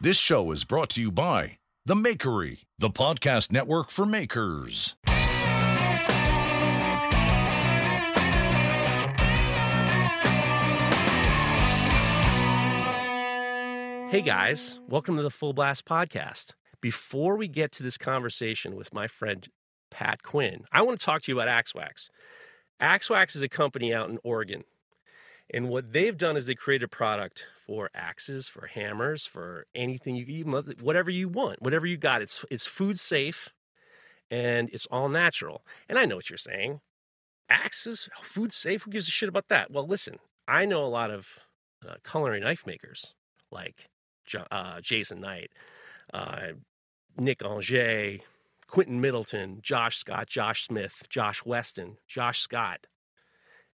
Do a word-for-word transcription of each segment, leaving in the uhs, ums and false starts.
This show is brought to you by The Makery, the podcast network for makers. Hey guys, welcome to the Full Blast Podcast. Before we get to this conversation with my friend Pat Quinn, I want to talk to you about Axwax. Axwax is a company out in Oregon. And what they've done is they created a product for axes, for hammers, for anything, you even whatever you want, whatever you got. It's it's food safe, and it's all natural. And I know what you're saying. Axes, food safe, who gives a shit about that? Well, listen, I know a lot of uh, culinary knife makers, like John, uh, Jason Knight, uh, Nick Angier, Quentin Middleton, Josh Scott, Josh Smith, Josh Weston, Josh Scott.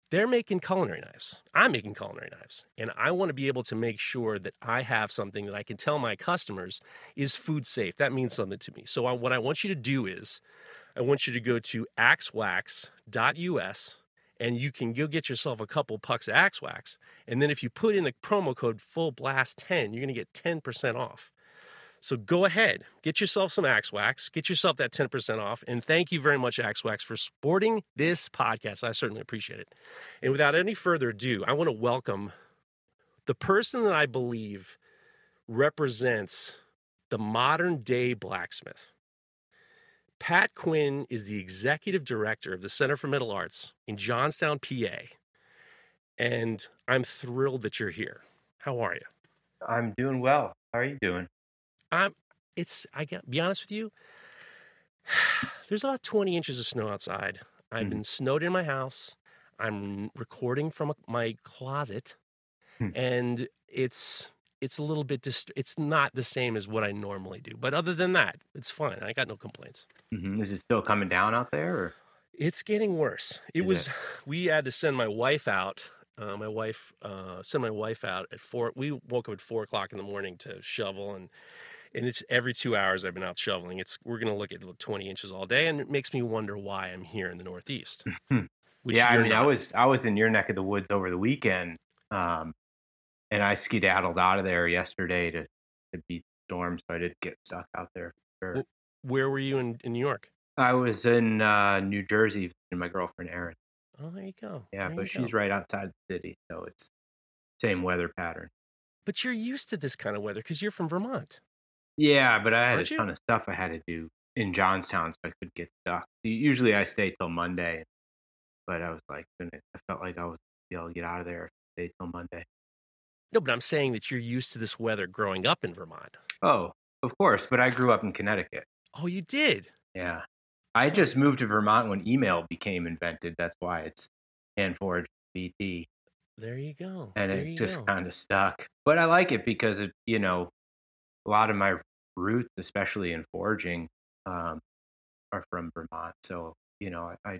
They're making culinary knives. I'm making culinary knives. And I want to be able to make sure that I have something that I can tell my customers is food safe. That means something to me. So I, what I want you to do is I want you to go to axwax dot u s and you can go get yourself a couple pucks of Axwax. And then if you put in the promo code full blast ten, you're going to get ten percent off. So go ahead, get yourself some Axwax, get yourself that ten percent off, and thank you very much, Axwax, for supporting this podcast. I certainly appreciate it. And without any further ado, I want to welcome the person that I believe represents the modern-day blacksmith. Pat Quinn is the executive director of the Center for Metal Arts in Johnstown, P A, and I'm thrilled that you're here. How are you? I'm doing well. How are you doing? I'm, it's, I gotta be honest with you, there's about twenty inches of snow outside. I've mm. been snowed in my house. I'm recording from my closet mm. and it's, it's a little bit, dist- it's not the same as what I normally do. But other than that, it's fine. I got no complaints. Mm-hmm. Is it still coming down out there? Or? It's getting worse. It Is was, it? We had to send my wife out. Uh, my wife, uh, sent my wife out at four. We woke up at four o'clock in the morning to shovel and, And it's every two hours I've been out shoveling. It's we're going to look at twenty inches all day, and it makes me wonder why I'm here in the Northeast. Which yeah, I mean, not. I was I was in your neck of the woods over the weekend, um, and I skedaddled out of there yesterday to, to beat the storm, so I did get stuck out there. Sure. Where were you in, in New York? I was in uh, New Jersey with my girlfriend Erin. Oh, there you go. Yeah, there but she's go. right outside the city, so it's same weather pattern. But you're used to this kind of weather because you're from Vermont. Yeah, but I had Aren't a ton you? of stuff I had to do in Johnstown, so I could get stuck. Usually I stay till Monday, but I was like, I felt like I was able to get out of there stay till Monday. No, but I'm saying that you're used to this weather growing up in Vermont. Oh, of course, but I grew up in Connecticut. Oh, you did? Yeah. I just moved to Vermont when email became invented. That's why it's Handforge V T. There you go. And there it just kind of stuck. But I like it because, it, you know, a lot of my roots, especially in forging, um, are from Vermont. So, you know, I,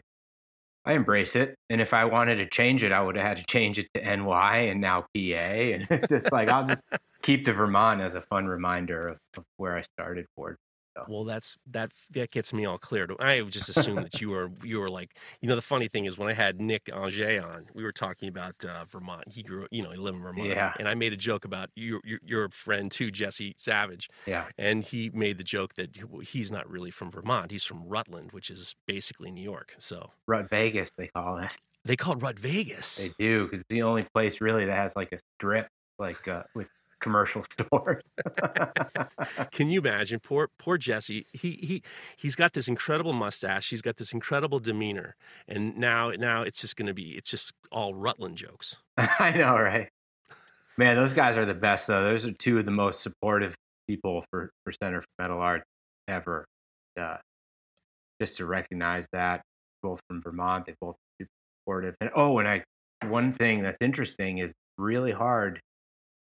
I embrace it. And if I wanted to change it, I would have had to change it to N Y and now P A. And it's just like, I'll just keep the Vermont as a fun reminder of, of where I started forging. So. Well, that's, that, that gets me all cleared. I just assumed that you were, you were like, you know, the funny thing is when I had Nick Angier on, we were talking about uh, Vermont. He grew, you know, he lived in Vermont. Yeah. And I made a joke about your, your, your friend too, Jesse Savage. Yeah. And he made the joke that he's not really from Vermont. He's from Rutland, which is basically New York. So Rut Vegas, they call it. They call it Rut Vegas. They do. Cause it's the only place really that has like a strip, like uh, with commercial stores. Can you imagine? Poor, poor Jesse. He he he's got this incredible mustache. He's got this incredible demeanor, and now now it's just going to be it's just all Rutland jokes. I know, right? Man, those guys are the best though. Those are two of the most supportive people for, for Center for Metal Arts ever. Uh, just to recognize that, both from Vermont, they both super supportive. And oh, and I one thing that's interesting is really hard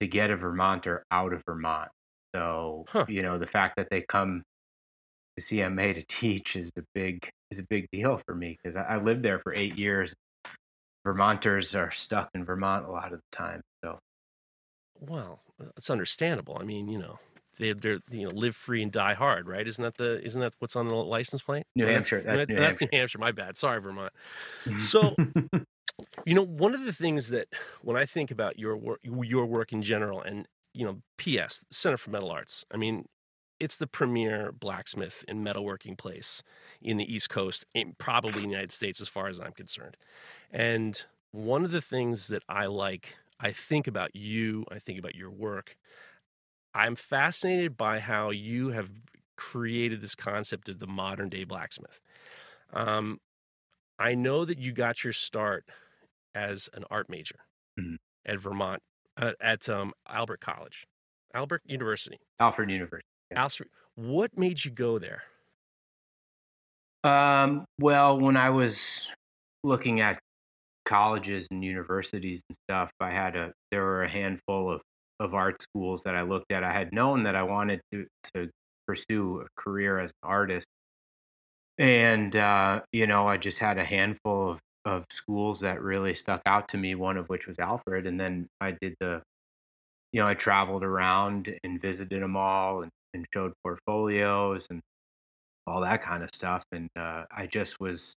to get a Vermonter out of Vermont. So, huh. you know, the fact that they come to C M A to teach is a big is a big deal for me because I, I lived there for eight years. Vermonters are stuck in Vermont a lot of the time. So, well, it's understandable. I mean, you know, they they're you know live free and die hard, right? Isn't that the isn't that what's on the license plate? New Hampshire. That's, that's, New, that's Hampshire. New Hampshire. My bad. Sorry, Vermont. So. You know, one of the things that when I think about your work, your work in general, and, you know, P S, Center for Metal Arts, I mean, it's the premier blacksmith and metalworking place in the East Coast, in probably in the United States, as far as I'm concerned. And one of the things that I like, I think about you, I think about your work. I'm fascinated by how you have created this concept of the modern day blacksmith. Um, I know that you got your start as an art major mm-hmm. at Vermont, uh, at um, Albert College, Albert University. Alfred University. Yeah. Alfred. What made you go there? Um, well, when I was looking at colleges and universities and stuff, I had a, there were a handful of, of art schools that I looked at. I had known that I wanted to, to pursue a career as an artist. And, uh, you know, I just had a handful of, of schools that really stuck out to me, one of which was Alfred. And then I did the, you know, I traveled around and visited them all and, and showed portfolios and all that kind of stuff. And uh, I just was,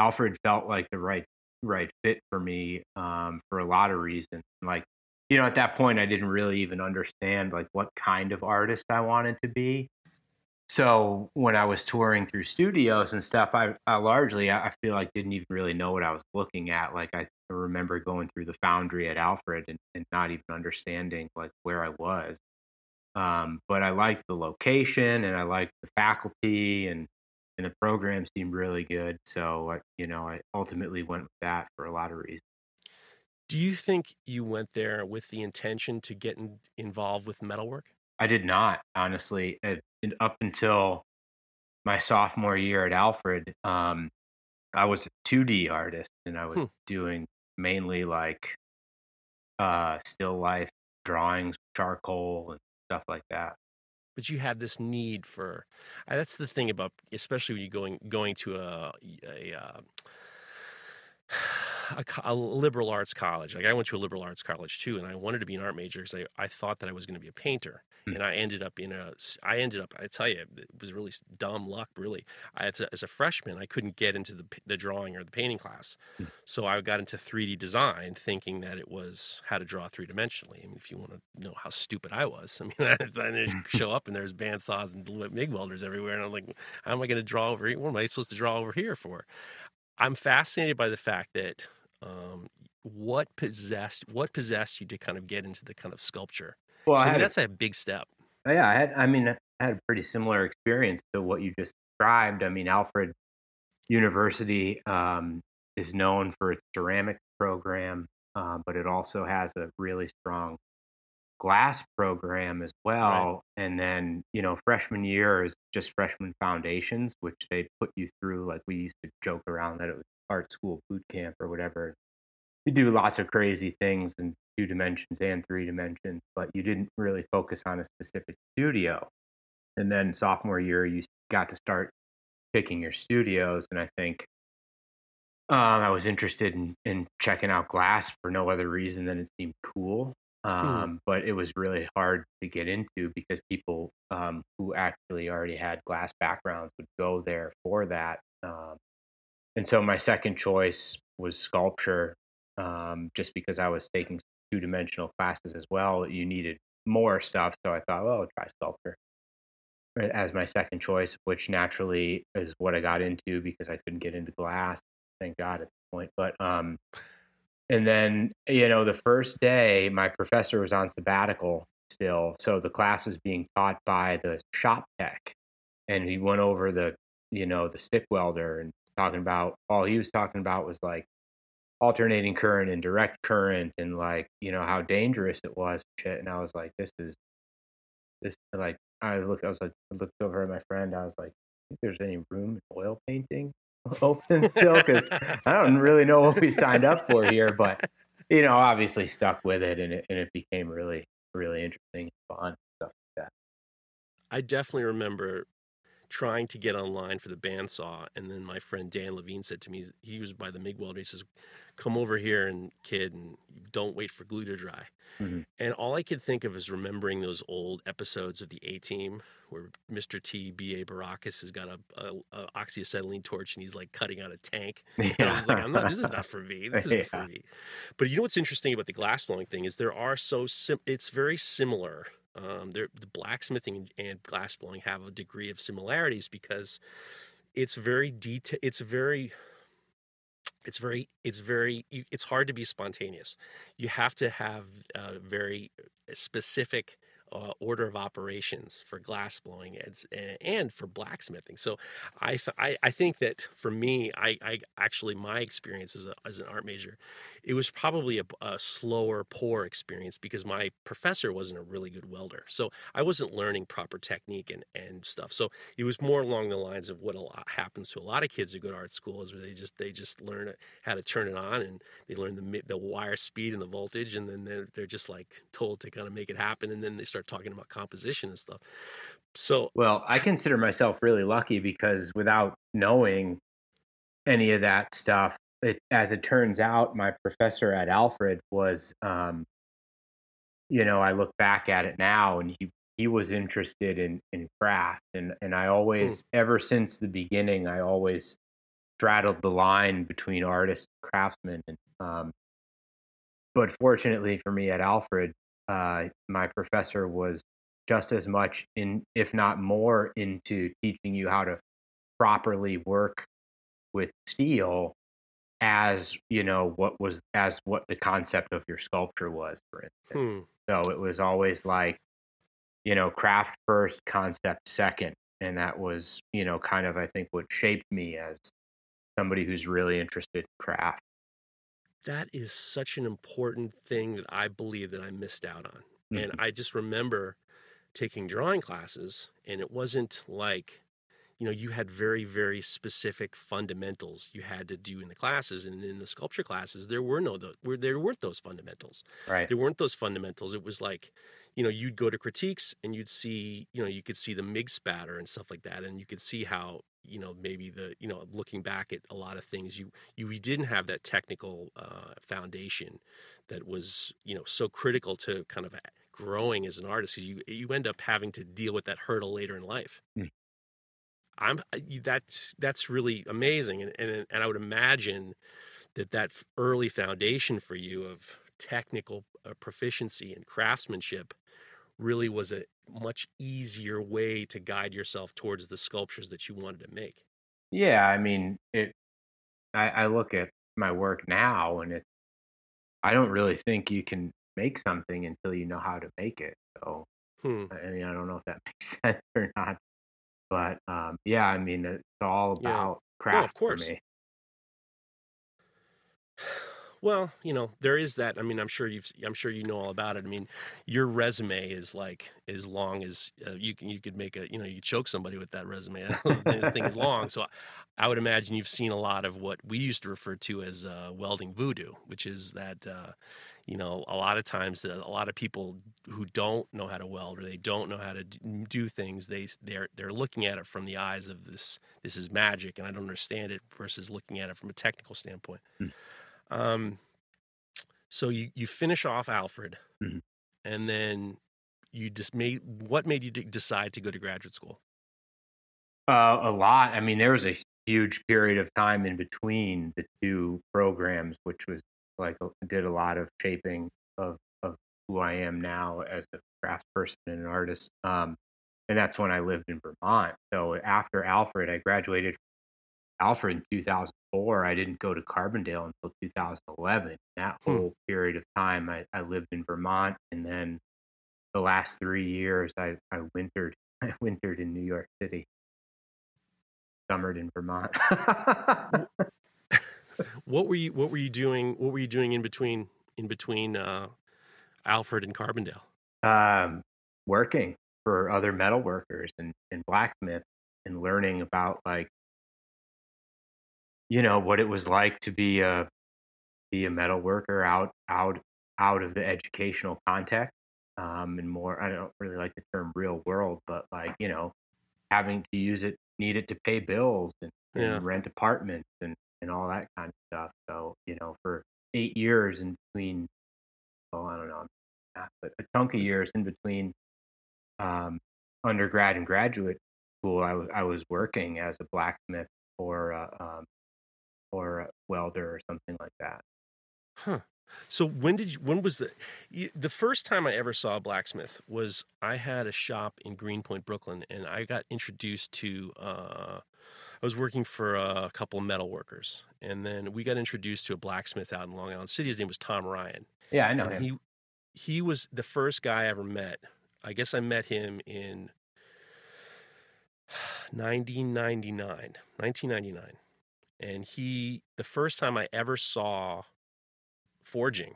Alfred felt like the right right fit for me um, for a lot of reasons. Like, you know, at that point, I didn't really even understand like what kind of artist I wanted to be. So when I was touring through studios and stuff, I, I largely, I feel like didn't even really know what I was looking at. Like I remember going through the foundry at Alfred and, and not even understanding like where I was. Um, but I liked the location and I liked the faculty and, and the program seemed really good. So, I, you know, I ultimately went with that for a lot of reasons. Do you think you went there with the intention to get in, involved with metalwork? I did not, honestly. It, And up until my sophomore year at Alfred, um, I was a two D artist, and I was hmm. doing mainly like uh, still life drawings, charcoal, and stuff like that. But you had this need for uh, that's the thing about, especially when you're going going to a a, a a a liberal arts college. Like I went to a liberal arts college too, and I wanted to be an art major because I, I thought that I was going to be a painter. And I ended up in a, I ended up, I tell you, it was really dumb luck, really. I had to, as a freshman, I couldn't get into the the drawing or the painting class. Mm-hmm. So I got into three D design thinking that it was how to draw three-dimensionally. I mean, if you want to know how stupid I was, I mean, I, I didn't show up and there's bandsaws and MIG welders everywhere. And I'm like, how am I going to draw over here? What am I supposed to draw over here for? I'm fascinated by the fact that um, what possessed, what possessed you to kind of get into the kind of sculpture? Well, so I had, that's a big step. Yeah, I had. I mean, I had a pretty similar experience to what you just described. I mean, Alfred University um, is known for its ceramic program, uh, but it also has a really strong glass program as well. Right. And then, you know, freshman year is just freshman foundations, which they put you through. Like we used to joke around that it was art school boot camp or whatever. You do lots of crazy things and. Two dimensions and three dimensions, but you didn't really focus on a specific studio. And then sophomore year, you got to start picking your studios. And I think um, I was interested in, in checking out glass for no other reason than it seemed cool. Um, hmm. But it was really hard to get into because people um, who actually already had glass backgrounds would go there for that. Um, and so my second choice was sculpture, um, just because I was taking two-dimensional classes as well. You needed more stuff, so I thought, well, I'll try sculpture as my second choice, which naturally is what I got into because I couldn't get into glass, thank God, at this point. But um and then, you know, the first day my professor was on sabbatical still. So the class was being taught by the shop tech, and he went over the, you know, the stick welder and talking about, all he was talking about was like alternating current and direct current and like, you know, how dangerous it was. Shit. And I was like, this is this like, I looked, I was like, I looked over at my friend. I was like, I think there's any room in oil painting open still, because I don't really know what we signed up for here, but you know, obviously stuck with it, and it, and it became really, really interesting and fun, stuff like that. I definitely remember trying to get online for the bandsaw, and then my friend Dan Levine said to me, he was by the M I G welder, he says, come over here and kid, and don't wait for glue to dry. Mm-hmm. And all I could think of is remembering those old episodes of the A-Team where Mister T, B A. Baracus has got a, a, a oxyacetylene torch and he's like cutting out a tank. Yeah. And I was like, I'm not, this is not for me. This isn't yeah. for me. But you know what's interesting about the glass blowing thing is there are so, sim- it's very similar. Um, the blacksmithing and glassblowing have a degree of similarities because it's very detail. It's very, it's very, it's very, you, it's hard to be spontaneous. You have to have a very specific uh, order of operations for glassblowing and, and for blacksmithing. So I, th- I, I think that for me, I, I actually, my experience as, a, as an art major, it was probably a, a slower, poor experience because my professor wasn't a really good welder. So I wasn't learning proper technique and, and stuff. So it was more along the lines of what a lot happens to a lot of kids who go to art school is where they just, they just learn how to turn it on and they learn the, the wire speed and the voltage. And then they're, they're just like told to kind of make it happen. And then they start talking about composition and stuff. So well, I consider myself really lucky because without knowing any of that stuff, it, as it turns out, my professor at Alfred was, um, you know, I look back at it now, and he he was interested in in craft, and and I always, hmm. ever since the beginning, I always straddled the line between artist and craftsman. And, um, but fortunately for me at Alfred, Uh, my professor was just as much in, if not more, into teaching you how to properly work with steel as, you know, what was, as what the concept of your sculpture was, for instance. Hmm. So it was always like, you know, craft first, concept second. And that was, you know, kind of, I think, what shaped me as somebody who's really interested in craft. That is such an important thing that I believe that I missed out on. Mm-hmm. And I just remember taking drawing classes, and it wasn't like, you know, you had very, very specific fundamentals you had to do in the classes. And in the sculpture classes, there were no, there weren't those fundamentals. Right. There weren't those fundamentals. It was like, you know, you'd go to critiques and you'd see, you know, you could see the M I G spatter and stuff like that. And you could see how, you know, maybe the, you know, looking back at a lot of things, you, you, we didn't have that technical uh, foundation that was, you know, so critical to kind of growing as an artist. Cause you, you end up having to deal with that hurdle later in life. Mm. I'm, that's, that's really amazing. And, and, and I would imagine that that early foundation for you of technical proficiency and craftsmanship really was a much easier way to guide yourself towards the sculptures that you wanted to make. Yeah. I mean, it, I, I look at my work now, and it, I don't really think you can make something until you know how to make it. So, hmm. I mean, I don't know if that makes sense or not, but, um, yeah, I mean, it's all about yeah. craft. Well, of course. For me. Well, you know, there is that. I mean, I'm sure you've, I'm sure you know all about it. I mean, your resume is like as long as uh, you can. You could make a, you know, you choke somebody with that resume. That thing is long. So, I would imagine you've seen a lot of what we used to refer to as uh, welding voodoo, which is that, uh, you know, a lot of times a lot of people who don't know how to weld or they don't know how to do things, they they're they're looking at it from the eyes of this. This is magic, and I don't understand it. Versus looking at it from a technical standpoint. Mm. Um, so you, you finish off Alfred, mm-hmm. and then you just made, what made you decide to go to graduate school? Uh, a lot. I mean, there was a huge period of time in between the two programs, which was like, did a lot of shaping of, of who I am now as a craftsperson and an artist. Um, and that's when I lived in Vermont. So after Alfred, I graduated Alfred in two thousand four. I didn't go to Carbondale until two thousand eleven. That whole hmm. period of time, I, I lived in Vermont, and then the last three years, I, I wintered. I wintered in New York City. Summered in Vermont. What were you What were you doing? What were you doing in between in between uh, Alfred and Carbondale? Um, working for other metal workers and, and blacksmiths, and learning about, like, you know, what it was like to be a be a metal worker out out out of the educational context, um, and more. I don't really like the term "real world," but, like, you know, having to use it, need it to pay bills and, and yeah. rent apartments and. and all that kind of stuff. So, you know, for eight years in between, well, I don't know, but a chunk of years in between um, undergrad and graduate school, I was I was working as a blacksmith or a, um, or a welder or something like that. Huh. So when did you, when was the, you, the first time I ever saw a blacksmith was I had a shop in Greenpoint, Brooklyn, and I got introduced to, uh, I was working for a couple of metal workers, and then we got introduced to a blacksmith out in Long Island City. His name was Tom Ryan. Yeah, I know and him. He, he was the first guy I ever met. I guess I met him in nineteen ninety-nine, nineteen ninety-nine. And he, the first time I ever saw forging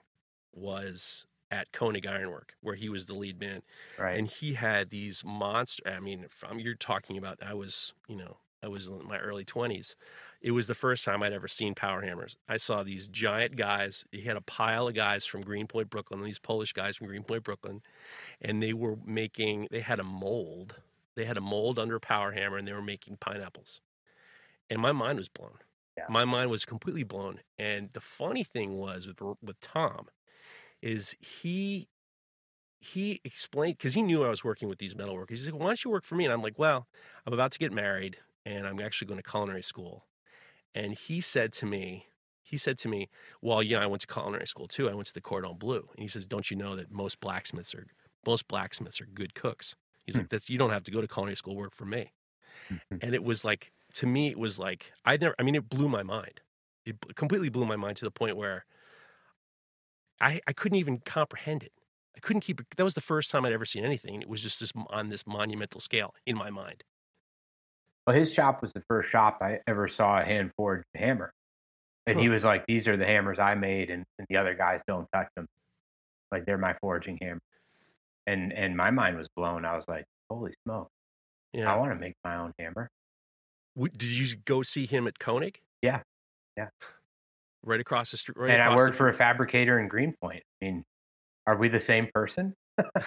was at Koenig Ironwork, where he was the lead man. Right. And he had these monster, I mean, from, you're talking about, I was, you know, I was in my early twenties. It was the first time I'd ever seen power hammers. I saw these giant guys. He had a pile of guys from Greenpoint, Brooklyn, these Polish guys from Greenpoint, Brooklyn. And they were making, they had a mold. They had a mold under a power hammer, and they were making pineapples. And my mind was blown. Yeah. My mind was completely blown. And the funny thing was with with Tom is he he explained, because he knew I was working with these metal workers. He's like, why don't you work for me? And I'm like, well, I'm about to get married, and I'm actually going to culinary school. And he said to me, he said to me, well, you know, I went to culinary school too. I went to the Cordon Bleu. And he says, don't you know that most blacksmiths are most blacksmiths are good cooks? He's mm-hmm. like, that's, you don't have to go to culinary school, work for me. Mm-hmm. And it was like, to me, it was like, I never, I mean, it blew my mind. It completely blew my mind to the point where I I couldn't even comprehend it. I couldn't keep it. That was the first time I'd ever seen anything. It was just this on this monumental scale in my mind. Well, his shop was the first shop I ever saw a hand forged hammer. And huh. he was like, these are the hammers I made, and, and the other guys don't touch them. Like, they're my forging hammer. And, and my mind was blown. I was like, holy smoke. Yeah. I want to make my own hammer. Did you go see him at Koenig? Yeah, yeah. Right across the street. Right and I worked for a fabricator in Greenpoint. I mean, are we the same person?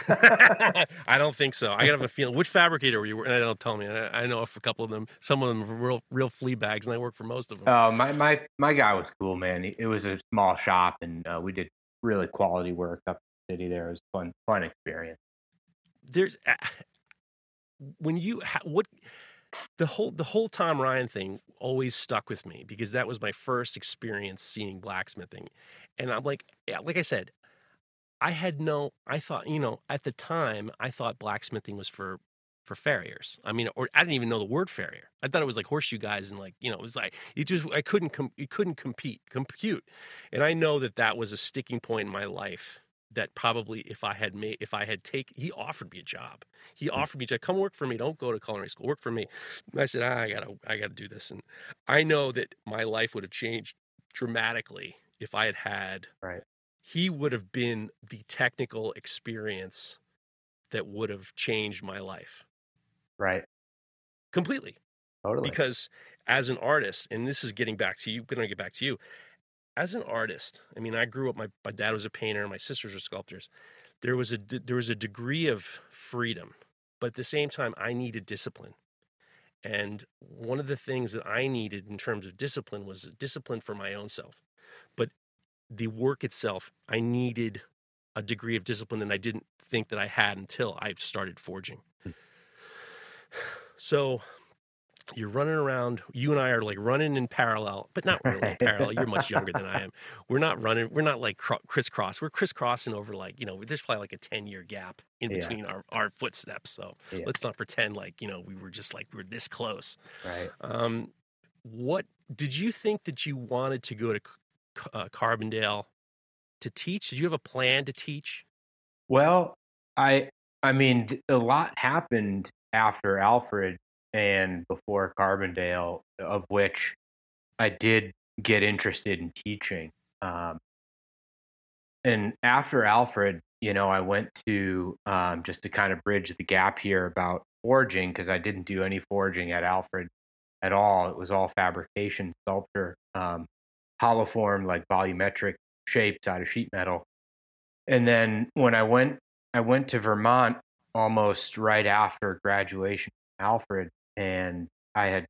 I don't think so. I have a feeling. Which fabricator were you working? I don't tell me. I know a couple of them. Some of them were real, real flea bags, and I worked for most of them. Oh, my my my guy was cool, man. It was a small shop, and uh, we did really quality work up in the city there. It was a fun, fun experience. There's when you what. The whole the whole Tom Ryan thing always stuck with me, because that was my first experience seeing blacksmithing. And I'm like, like I said, I had no, I thought, you know, at the time, I thought blacksmithing was for, for farriers. I mean, or I didn't even know the word farrier. I thought it was like horseshoe guys and, like, you know, it was like, it just, I couldn't, com- it couldn't compete, compute. And I know that that was a sticking point in my life. That probably if I had made, if I had taken, he offered me a job. He offered me a job. Come work for me. Don't go to culinary school. Work for me. And I said, ah, I gotta, I gotta do this. And I know that my life would have changed dramatically if I had had, right. He would have been the technical experience that would have changed my life. Right. Completely. Totally. Because as an artist, and this is getting back to you, going to get back to you. As an artist, I mean, I grew up, my, my dad was a painter and my sisters were sculptors. There was a there was a degree of freedom, but at the same time, I needed discipline. And one of the things that I needed in terms of discipline was discipline for my own self. But the work itself, I needed a degree of discipline that I didn't think that I had until I started forging. So... You're running around. You and I are like running in parallel, but not really in parallel. You're much younger than I am. We're not running. We're not like crisscross. We're crisscrossing over, like, you know, there's probably like a ten year gap in between yeah. our, our footsteps. So yeah. let's not pretend like, you know, we were just like, we were this close. Right. Um, what did you think that you wanted to go to uh, Carbondale to teach? Did you have a plan to teach? Well, I, I mean, a lot happened after Alfred and before Carbondale, of which I did get interested in teaching. Um, and after Alfred, you know, I went to, um, just to kind of bridge the gap here about forging, because I didn't do any forging at Alfred at all. It was all fabrication, sculpture, um, hollow form, like volumetric shapes out of sheet metal. And then when I went, I went to Vermont almost right after graduation from Alfred, and I had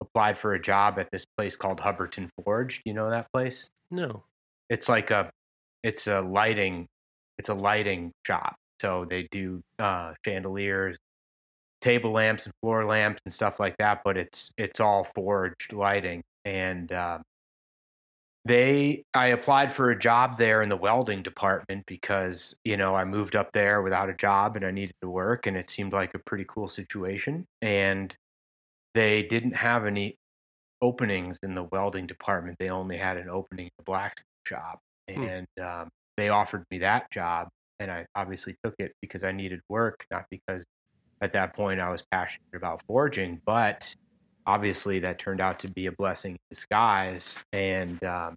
applied for a job at this place called Hubbardton Forge. Do you know that place? No. It's like a, it's a lighting, it's a lighting shop. So they do uh, chandeliers, table lamps, and floor lamps and stuff like that. But it's it's all forged lighting. And uh, they, I applied for a job there in the welding department because, you know, I moved up there without a job and I needed to work, and it seemed like a pretty cool situation. And they didn't have any openings in the welding department. They only had an opening in the blacksmith shop. Hmm. And um, they offered me that job, and I obviously took it because I needed work, not because at that point I was passionate about forging. But obviously that turned out to be a blessing in disguise. And um,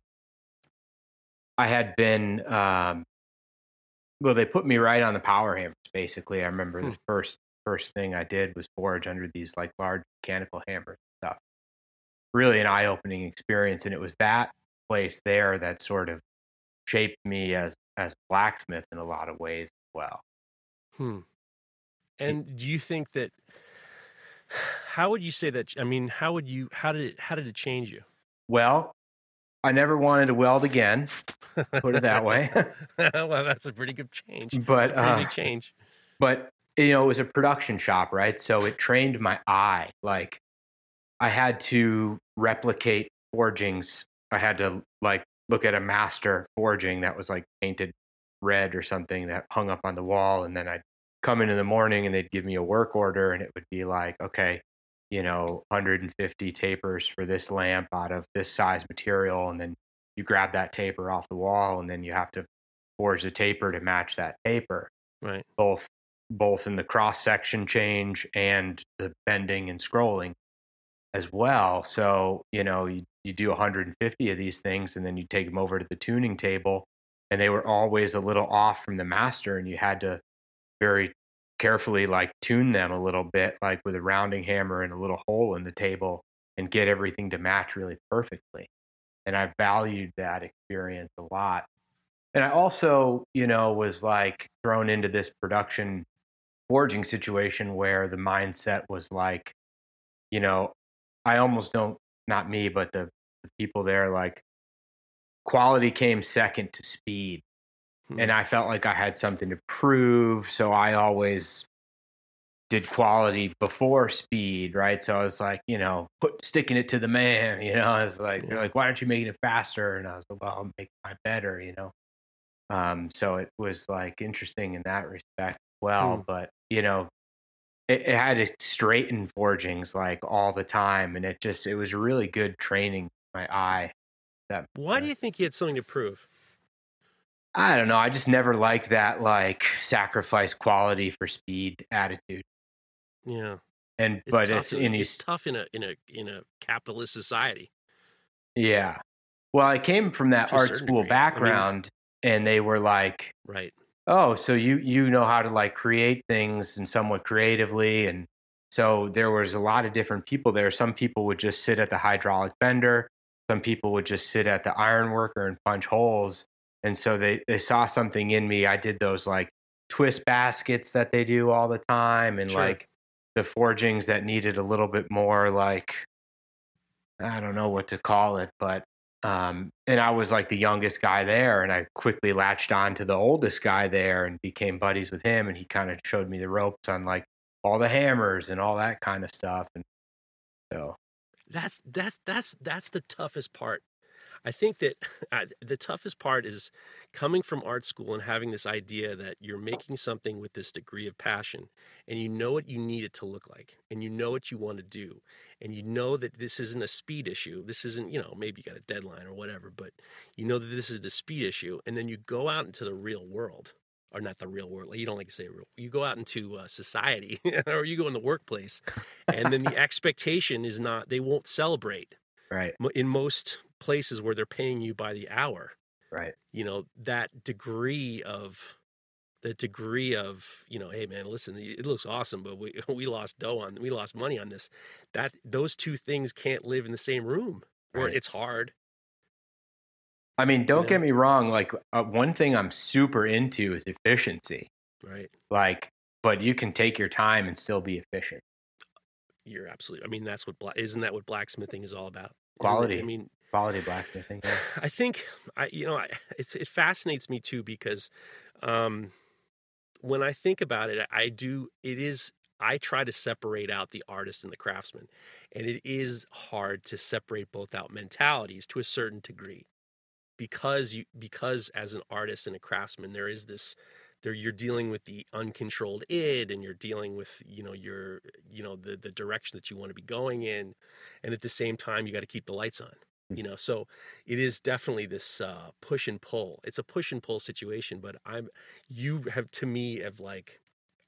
I had been, um, well, they put me right on the power hammers, basically. I remember hmm. the first First thing I did was forge under these like large mechanical hammers and stuff. Really an eye-opening experience, and it was that place there that sort of shaped me as as a blacksmith in a lot of ways as well. Hmm. And it, do you think that? How would you say that? I mean, how would you? How did it? How did it change you? Well, I never wanted to weld again. Put it that way. Well, that's a pretty good change. But that's a pretty uh, big change. But. You know, it was a production shop, right? So it trained my eye. Like, I had to replicate forgings. I had to, like, look at a master forging that was, like, painted red or something that hung up on the wall. And then I'd come in in the morning and they'd give me a work order. And it would be like, okay, you know, one hundred fifty tapers for this lamp out of this size material. And then you grab that taper off the wall. And then you have to forge the taper to match that taper. Right. Both. both in the cross-section change and the bending and scrolling as well. So, you know, you, you do one hundred fifty of these things, and then you take them over to the tuning table, and they were always a little off from the master, and you had to very carefully, like, tune them a little bit, like with a rounding hammer and a little hole in the table, and get everything to match really perfectly. And I valued that experience a lot. And I also, you know, was, like, thrown into this production forging situation where the mindset was like, you know, I almost don't, not me, but the, the people there, like, quality came second to speed. Hmm. And I felt like I had something to prove. So I always did quality before speed, right? So I was like, you know, put, sticking it to the man, you know, I was like, yeah. They're like, why aren't you making it faster? And I was like, well, I'll make mine better, you know? Um, so it was, like, interesting in that respect. Well, hmm. but, you know, it, it had to straighten forgings, like, all the time. And it just, it was really good training my eye. That Why uh, do you think you had something to prove? I don't know. I just never liked that, like, sacrifice quality for speed attitude. Yeah. And, it's but it's, in, it's tough in a, in a, in a capitalist society. Yeah. Well, I came from that art school degree. background I mean, and they were like, right. Oh, so you, you know how to, like, create things and somewhat creatively. And so there was a lot of different people there. Some people would just sit at the hydraulic bender. Some people would just sit at the iron worker and punch holes. And so they, they saw something in me. I did those, like, twist baskets that they do all the time. And sure. like the forgings that needed a little bit more, like, I don't know what to call it, but Um, and I was, like, the youngest guy there, and I quickly latched on to the oldest guy there and became buddies with him. And he kind of showed me the ropes on, like, all the hammers and all that kind of stuff. And so that's, that's, that's, that's the toughest part. I think that uh, the toughest part is coming from art school and having this idea that you're making something with this degree of passion, and you know what you need it to look like, and you know what you want to do. And you know that this isn't a speed issue. This isn't, you know, maybe you got a deadline or whatever, but you know that this is a speed issue. And then you go out into the real world or not the real world. You don't like to say real. You go out into uh, society or you go in the workplace, and then the expectation is not, they won't celebrate. Right. In most places where they're paying you by the hour. Right. You know, that degree of, the degree of, you know, hey man, listen, it looks awesome, but we, we lost dough on, we lost money on this, that those two things can't live in the same room, or right. It's hard. I mean, don't you know? Get me wrong. Like uh, one thing I'm super into is efficiency. Right. Like, but you can take your time and still be efficient. You're absolutely, I mean, that's what, bla- isn't that what blacksmithing is all about? Quality. It, I mean, quality blacksmithing. Yeah. I think I, you know, I, it's, it fascinates me too, because, um, when I think about it, I do, it is, I try to separate out the artist and the craftsman, and it is hard to separate both out mentalities to a certain degree, because you, because as an artist and a craftsman, there is this, there, you're dealing with the uncontrolled id, and you're dealing with, you know, your, you know, the, the direction that you want to be going in. And at the same time, you got to keep the lights on, you know? So it is definitely this uh, push and pull. It's a push and pull situation, but I'm, you have, to me, have like,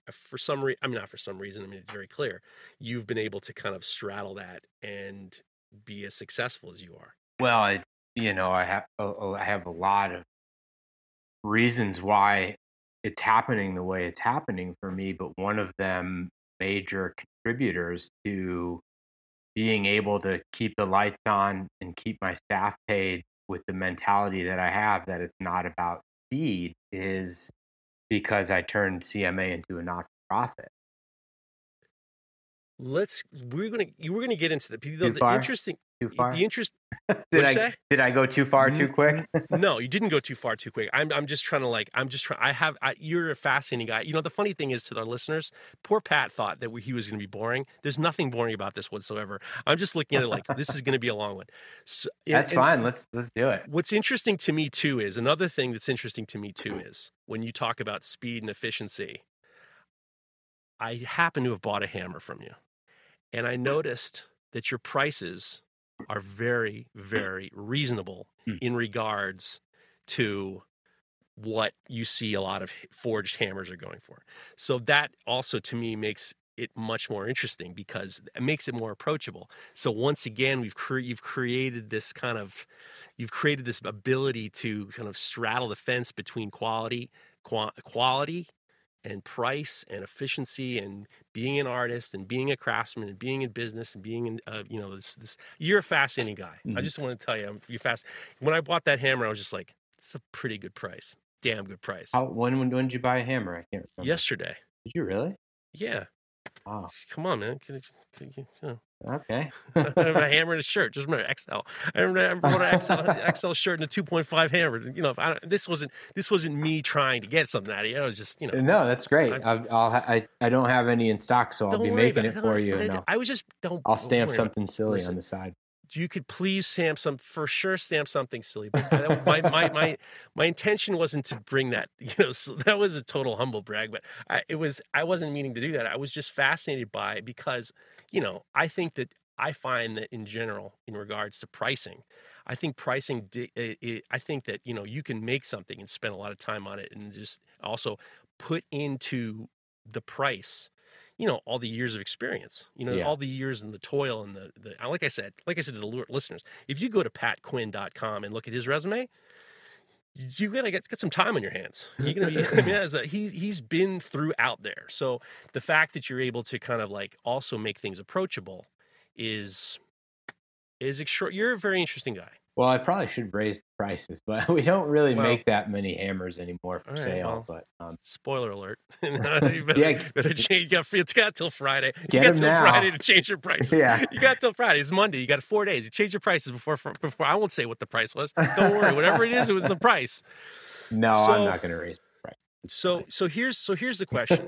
for some reason, I mean, not for some reason, I mean, it's very clear, you've been able to kind of straddle that and be as successful as you are. Well, I, you know, I have, I have a lot of reasons why it's happening the way it's happening for me, but one of them, major contributors to being able to keep the lights on and keep my staff paid with the mentality that I have, that it's not about speed, is because I turned C M A into a not-for-profit. Let's, we're gonna, you were gonna get into the, the, the interesting, too far? The interest. did I say? did I go too far too quick? No, you didn't go too far too quick. I'm I'm just trying to like I'm just trying. I have I, you're a fascinating guy. You know, the funny thing is, to our listeners, poor Pat thought that we, he was going to be boring. There's nothing boring about this whatsoever. I'm just looking at it like this is going to be a long one. So, and, that's fine. Let's let's do it. What's interesting to me too is another thing that's interesting to me too is when you talk about speed and efficiency. I happen to have bought a hammer from you, and I noticed that your prices are very, very reasonable in regards to what you see a lot of forged hammers are going for. So that also, to me, makes it much more interesting because it makes it more approachable. So once again, we've cre- you've created this kind of, you've created this ability to kind of straddle the fence between quality, qu- quality, and price and efficiency and being an artist and being a craftsman and being in business and being in, uh, you know, this, this, you're a fascinating guy. Mm-hmm. I just want to tell you, I'm, you're fast. When I bought that hammer, I was just like, it's a pretty good price. Damn good price. How, when, when, when did you buy a hammer? I can't remember. Yesterday. Did you really? Yeah. Wow. Come on, man. Okay. I have a hammer and a shirt. Just remember X L. I remember an X L, X L shirt and a two point five hammer. You know, if I, this wasn't this wasn't me trying to get something out of you. I was just, you know. No, that's great. I, I'll, I'll, I I don't have any in stock, so I'll be making it, it for you. I, I was just don't. I'll stamp something silly. Listen, on the side. You could please stamp some for sure. Stamp something silly. But my, my my my intention wasn't to bring that. You know, so that was a total humble brag. But I, it was I wasn't meaning to do that. I was just fascinated by it because, you know, I think that I find that in general, in regards to pricing, I think pricing, I think that, you know, you can make something and spend a lot of time on it and just also put into the price, you know, all the years of experience, you know, yeah. all the years and the toil and the, the, like I said, like I said to the listeners, if you go to pat quinn dot com and look at his resume, you gotta get, get some time on your hands. You're gonna be, I mean, as a, he, he's been through out there. So the fact that you're able to kind of like also make things approachable is, is extra, you're a very interesting guy. Well, I probably should raise the prices, but we don't really well, make that many hammers anymore for right, sale. Well, but um, spoiler alert, you know, you better, yeah, better change. You got, it's got till Friday. You got till now. Friday to change your prices. Yeah. You got till Friday. It's Monday. You got four days. You change your prices before before. I won't say what the price was. Don't worry. Whatever it is, it was the price. No, so, I'm not going to raise the price. It's so funny. so here's so here's the question.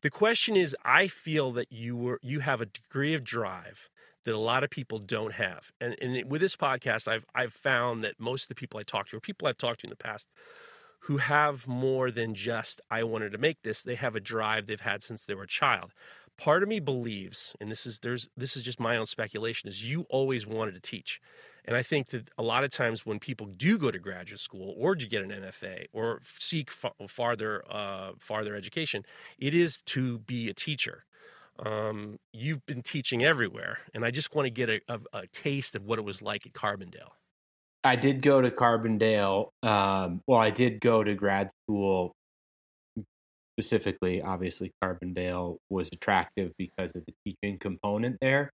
The question is, I feel that you were you have a degree of drive that a lot of people don't have. And, and with this podcast, I've I've found that most of the people I talk to, or people I've talked to in the past, who have more than just, I wanted to make this, they have a drive they've had since they were a child. part of me believes, and this is there's this is just my own speculation, is you always wanted to teach. And I think that a lot of times when people do go to graduate school or to get an M F A or seek f- farther uh, farther education, it is to be a teacher. Um, you've been teaching everywhere, and I just want to get a, a, a taste of what it was like at Carbondale. I did go to Carbondale. Um, well, I did go to grad school. Specifically, obviously, Carbondale was attractive because of the teaching component there.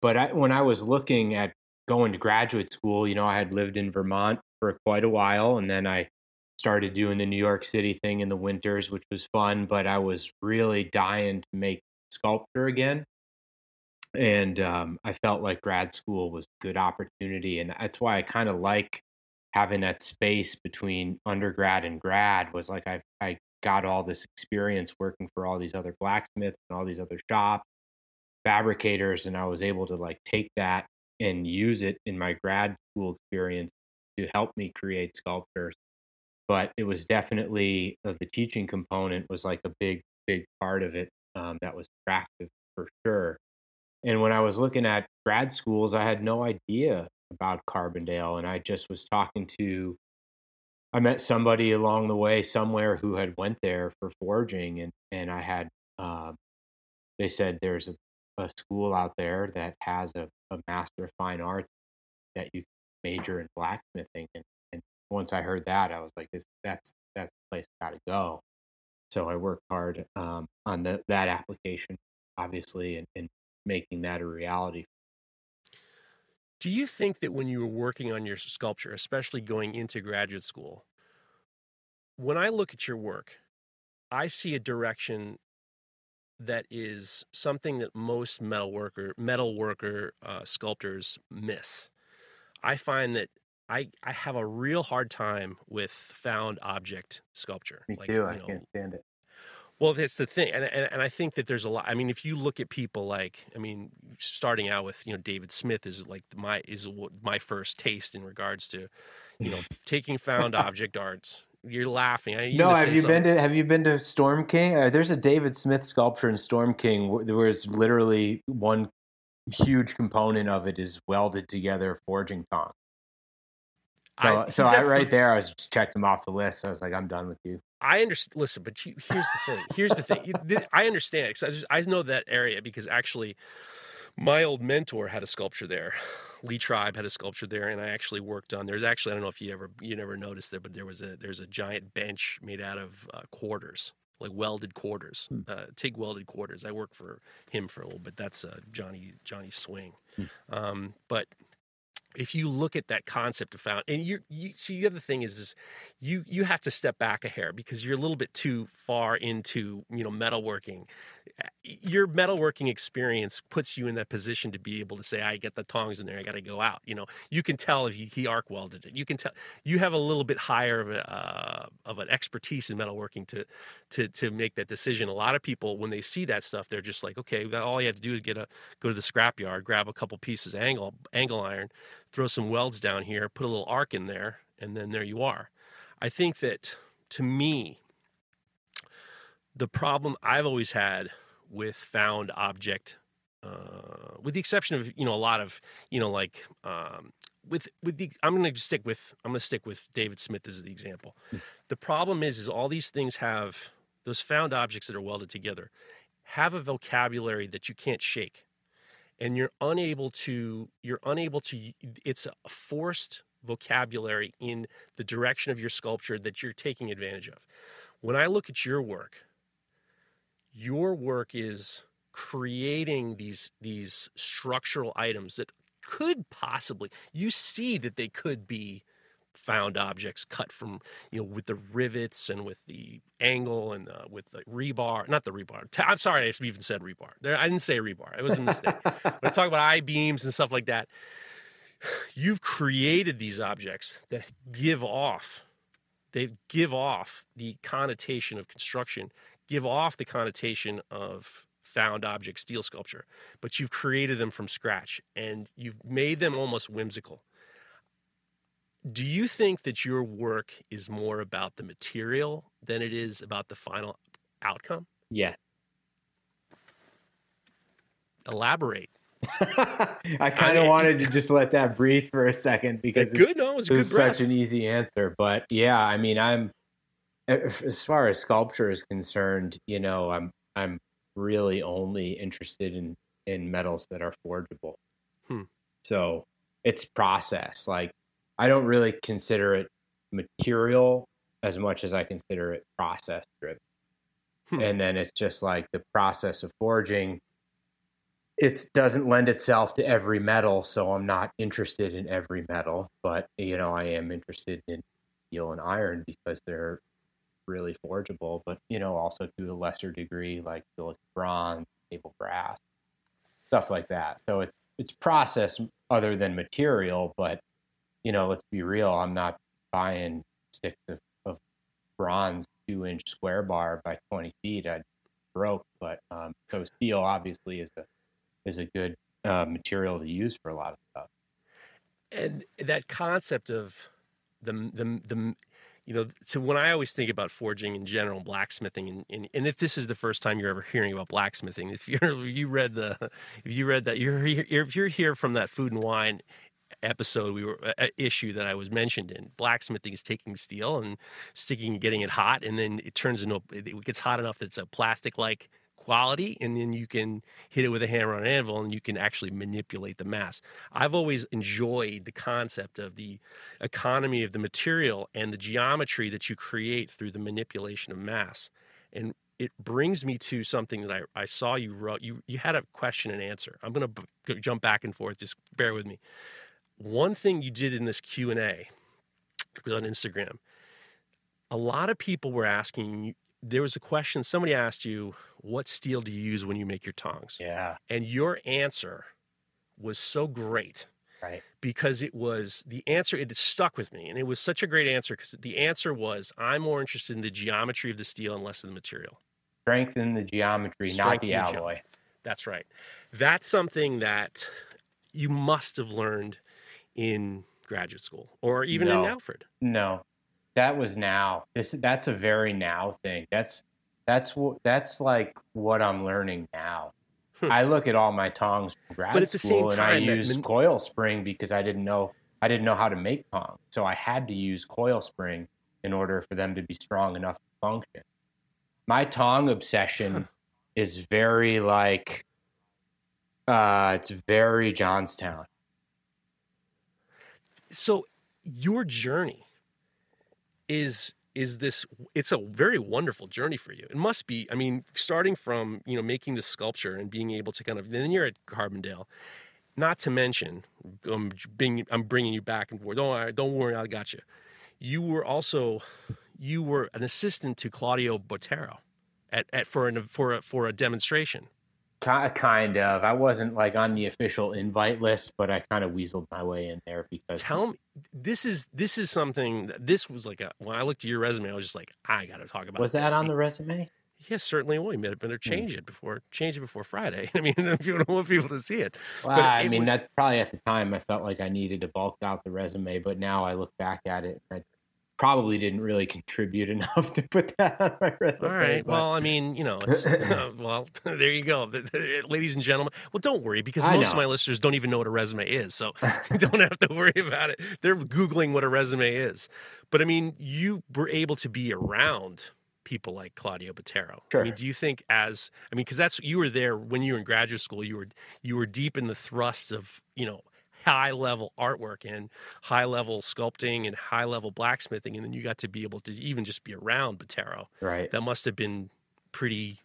But I, when I was looking at going to graduate school, you know, I had lived in Vermont for quite a while, and then I started doing the New York City thing in the winters, which was fun. But I was really dying to make sculpture again, and um, I felt like grad school was a good opportunity, and that's why I kind of like having that space between undergrad and grad. Was like I I. got all this experience working for all these other blacksmiths and all these other shops, fabricators, and I was able to like take that and use it in my grad school experience to help me create sculptures. But it was definitely uh, the teaching component was like a big, big part of it um, that was attractive for sure. And when I was looking at grad schools, I had no idea about Carbondale, and I just was talking to I met somebody along the way somewhere who had went there for forging, and, and I had, um, they said there's a, a school out there that has a, a Master of Fine Arts that you can major in blacksmithing. And, and once I heard that, I was like, this, that's that's the place I got to go. So I worked hard um, on the, that application, obviously, and, and making that a reality. Do you think that when you were working on your sculpture, especially going into graduate school, when I look at your work, I see a direction that is something that most metal worker, metal worker uh, sculptors miss? I find that I, I have a real hard time with found object sculpture. Me like, too. You know, I can't stand it. Well, that's the thing, and, and and I think that there's a lot. I mean, if you look at people like, I mean, starting out with you know David Smith is like my is my first taste in regards to, you know, taking found object arts. You're laughing. I, you no, have you something. been to have you been to Storm King? Uh, there's a David Smith sculpture in Storm King where there was literally one huge component of it is welded together forging tongs. So, I, so I, right there, I was just checked him off the list. So I was like, I'm done with you. I understand. Listen, but you, here's the thing. Here's the thing. I understand. Cause I, just, I know that area because actually my old mentor had a sculpture there. Lee Tribe had a sculpture there, and I actually worked on. There's actually I don't know if you ever you never noticed there, but there was a there's a giant bench made out of uh, quarters, like welded quarters, uh, TIG welded quarters. I worked for him for a little bit. That's uh, Johnny Johnny Swing, um, but. If you look at that concept of found, and you you see the other thing is, is you you have to step back a hair because you're a little bit too far into you know metalworking. Your metalworking experience puts you in that position to be able to say, I get the tongs in there, I got to go out. You know, you can tell if he, he arc welded it. You can tell you have a little bit higher of a uh, of an expertise in metalworking to to to make that decision. A lot of people when they see that stuff, they're just like, okay, all you have to do is get a go to the scrapyard, grab a couple pieces of angle angle iron. Throw some welds down here, put a little arc in there, and then there you are. I think that, to me, the problem I've always had with found object, uh, with the exception of, you know, a lot of, you know, like, um, with with the, I'm going to stick with, I'm going to stick with David Smith as the example. Mm. The problem is, is all these things have, those found objects that are welded together, have a vocabulary that you can't shake. And you're unable to, you're unable to, it's a forced vocabulary in the direction of your sculpture that you're taking advantage of. When I look at your work, your work is creating these, these structural items that could possibly, you see that they could be found objects cut from, you know, with the rivets and with the angle and the, with the rebar, not the rebar. I'm sorry, I even said rebar. There, I didn't say rebar. It was a mistake. When I talk about I-beams and stuff like that, you've created these objects that give off, they give off the connotation of construction, give off the connotation of found object steel sculpture, but you've created them from scratch and you've made them almost whimsical. Do you think that your work is more about the material than it is about the final outcome? Yeah. elaborate. I kind of wanted to just let that breathe for a second because good, it's, no, it was, it was such an easy answer. But yeah, I mean, I'm, as far as sculpture is concerned, you know, I'm I'm really only interested in, in metals that are forgeable. Hmm. So it's process. Like, I don't really consider it material as much as I consider it process driven. Hmm. And then it's just like the process of forging. It doesn't lend itself to every metal, so I'm not interested in every metal. But, you know, I am interested in steel and iron because they're really forgeable, but, you know, also to a lesser degree, like silica, bronze, table brass, stuff like that. So it's it's process other than material, but, you know, let's be real, I'm not buying sticks of, of bronze two-inch square bar by twenty feet. I broke, but um, so steel obviously is a is a good uh, material to use for a lot of stuff. And that concept of the the the you know, so when I always think about forging in general, blacksmithing, and, and, and if this is the first time you're ever hearing about blacksmithing, if you're you read the if you read that you're if you're here from that Food and Wine episode we were uh, issue that I was mentioned in, blacksmithing is taking steel and sticking and getting it hot, and then it turns into it gets hot enough that it's a plastic like quality, and then you can hit it with a hammer on an anvil and you can actually manipulate the mass. I've always enjoyed the concept of the economy of the material and the geometry that you create through the manipulation of mass. And it brings me to something that I, I saw you wrote. You, you had a question and answer. I'm going to b- jump back and forth. Just bear with me. One thing you did in this Q and A was on Instagram. A lot of people were asking you, there was a question, somebody asked you, what steel do you use when you make your tongs? Yeah. And your answer was so great. Right. Because it was, the answer, it stuck with me. And it was such a great answer because the answer was, I'm more interested in the geometry of the steel and less in the material. Strength in the geometry, Strength not the, the alloy. Geometry. That's right. That's something that you must have learned in graduate school or even no. in Alfred. No. That was now. This that's a very now thing. That's that's that's like what I'm learning now. Hmm. I look at all my tongs from grad but at the school, same time, and I used min- coil spring because I didn't know I didn't know how to make tongs, so I had to use coil spring in order for them to be strong enough to function. My tong obsession huh. is very like uh, it's very Johnstown. So your journey. Is is this? It's a very wonderful journey for you. It must be. I mean, starting from you know making the sculpture and being able to kind of then you're at Carbondale. Not to mention, um, being I'm bringing you back and forth. Don't don't worry, I got you. You were also you were an assistant to Claudio Bottero at at for an for a, for a demonstration. Kind of. I wasn't like on the official invite list, but I kind of weaseled my way in there because. Tell me, this is this is something. That this was like a when I looked at your resume, I was just like, I got to talk about. Was that this. On the resume? Yes, certainly. Well, you may have better change it before change it before Friday. I mean, if you don't want people to see it. Well, but I it mean, was... that probably at the time I felt like I needed to bulk out the resume, but now I look back at it and I probably didn't really contribute enough to put that on my resume. All right. But. Well, I mean, you know, it's, uh, well, there you go. The, the, ladies and gentlemen, well, don't worry because I most know. of my listeners don't even know what a resume is. So don't have to worry about it. They're Googling what a resume is. But I mean, you were able to be around people like Claudio Bottero. Sure. I mean, do you think as, I mean, because that's, you were there when you were in graduate school, you were, you were deep in the thrusts of, you know, high-level artwork and high-level sculpting and high-level blacksmithing, and then you got to be able to even just be around Bottero. Right. That must have been pretty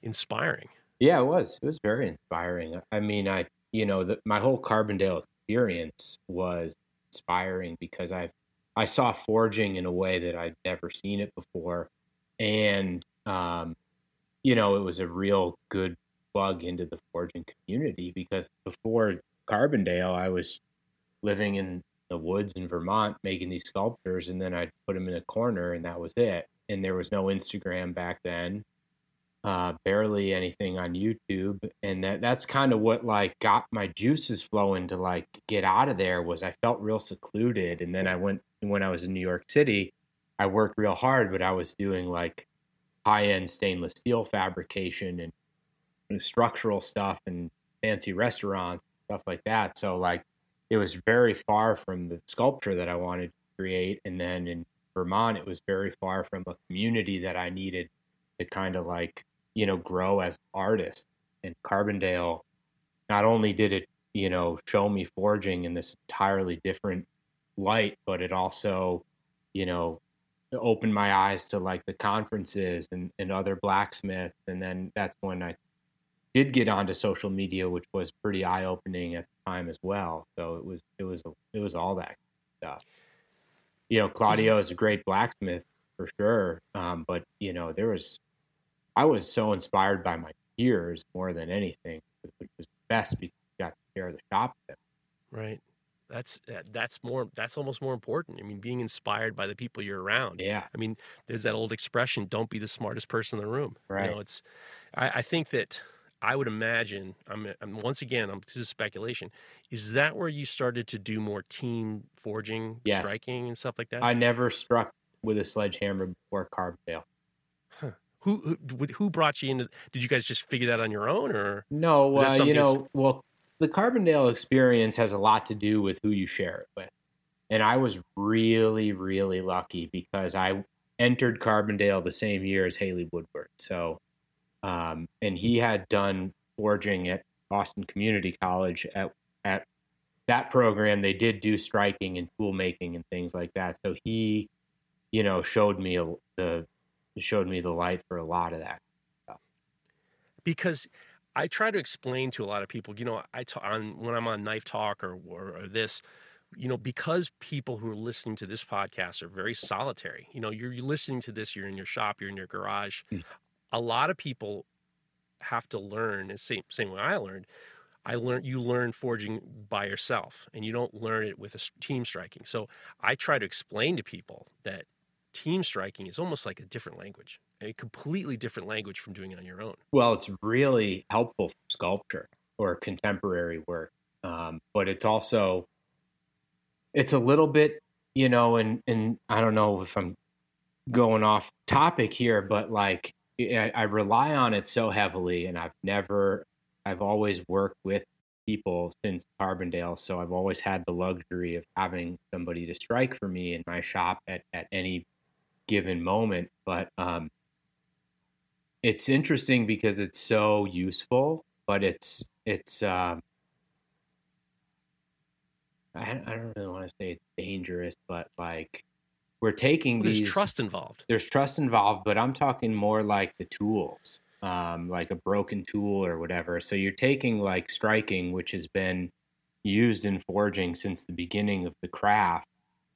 inspiring. Yeah, it was. It was very inspiring. I mean, I you know, the, my whole Carbondale experience was inspiring because I I saw forging in a way that I'd never seen it before, and, um, you know, it was a real good plug into the forging community because before Carbondale, I was living in the woods in Vermont making these sculptures, and then I'd put them in a corner, and that was it. And there was no Instagram back then, uh, barely anything on YouTube, and that that's kind of what like got my juices flowing to like get out of there. Was I felt real secluded, and then I went when I was in New York City, I worked real hard, but I was doing like high end stainless steel fabrication and you know, structural stuff and fancy restaurants, stuff like that. So like it was very far from the sculpture that I wanted to create. And then in Vermont, it was very far from a community that I needed to kind of like, you know, grow as an artist. And Carbondale, not only did it, you know, show me forging in this entirely different light, but it also, you know, opened my eyes to like the conferences and, and other blacksmiths. And then that's when I did get onto social media, which was pretty eye-opening at the time as well. So it was, it was, it was all that stuff. You know, Claudio is a great blacksmith for sure. Um, but you know, there was, I was so inspired by my peers more than anything, which was best because you got to share the shop with them. Right. That's that's more that's almost more important. I mean, being inspired by the people you're around. Yeah. I mean, there's that old expression, "Don't be the smartest person in the room." Right. You know, it's. I, I think that I would imagine. I'm, I'm once again. I'm, this is speculation. Is that where you started to do more team forging, yes. striking, and stuff like that? I never struck with a sledgehammer before Carbondale. Huh. Who, who who brought you into? Did you guys just figure that on your own, or no? Uh, you know, well. The Carbondale experience has a lot to do with who you share it with. And I was really, really lucky because I entered Carbondale the same year as Hayley Woodward. So, um, and he had done forging at Boston Community College. At, at that program, they did do striking and tool making and things like that. So he, you know, showed me a, the, showed me the light for a lot of that stuff. Because I try to explain to a lot of people, you know, I t- on when I'm on Knife Talk or, or or this, you know, because people who are listening to this podcast are very solitary. You know, you're, you're listening to this, you're in your shop, you're in your garage. Mm. A lot of people have to learn, and same same way I learned. I learned you learn forging by yourself, and you don't learn it with a team striking. So I try to explain to people that team striking is almost like a different language. A completely different language from doing it on your own. Well, it's really helpful for sculpture or contemporary work. Um, but it's also, it's a little bit, you know, and, and I don't know if I'm going off topic here, but like I, I rely on it so heavily, and I've never, I've always worked with people since Carbondale. So I've always had the luxury of having somebody to strike for me in my shop at, at any given moment. But, um, it's interesting because it's so useful, but it's, it's, um, I, I don't really want to say it's dangerous, but like we're taking well, there's these trust involved. There's trust involved, but I'm talking more like the tools, um, like a broken tool or whatever. So you're taking like striking, which has been used in forging since the beginning of the craft.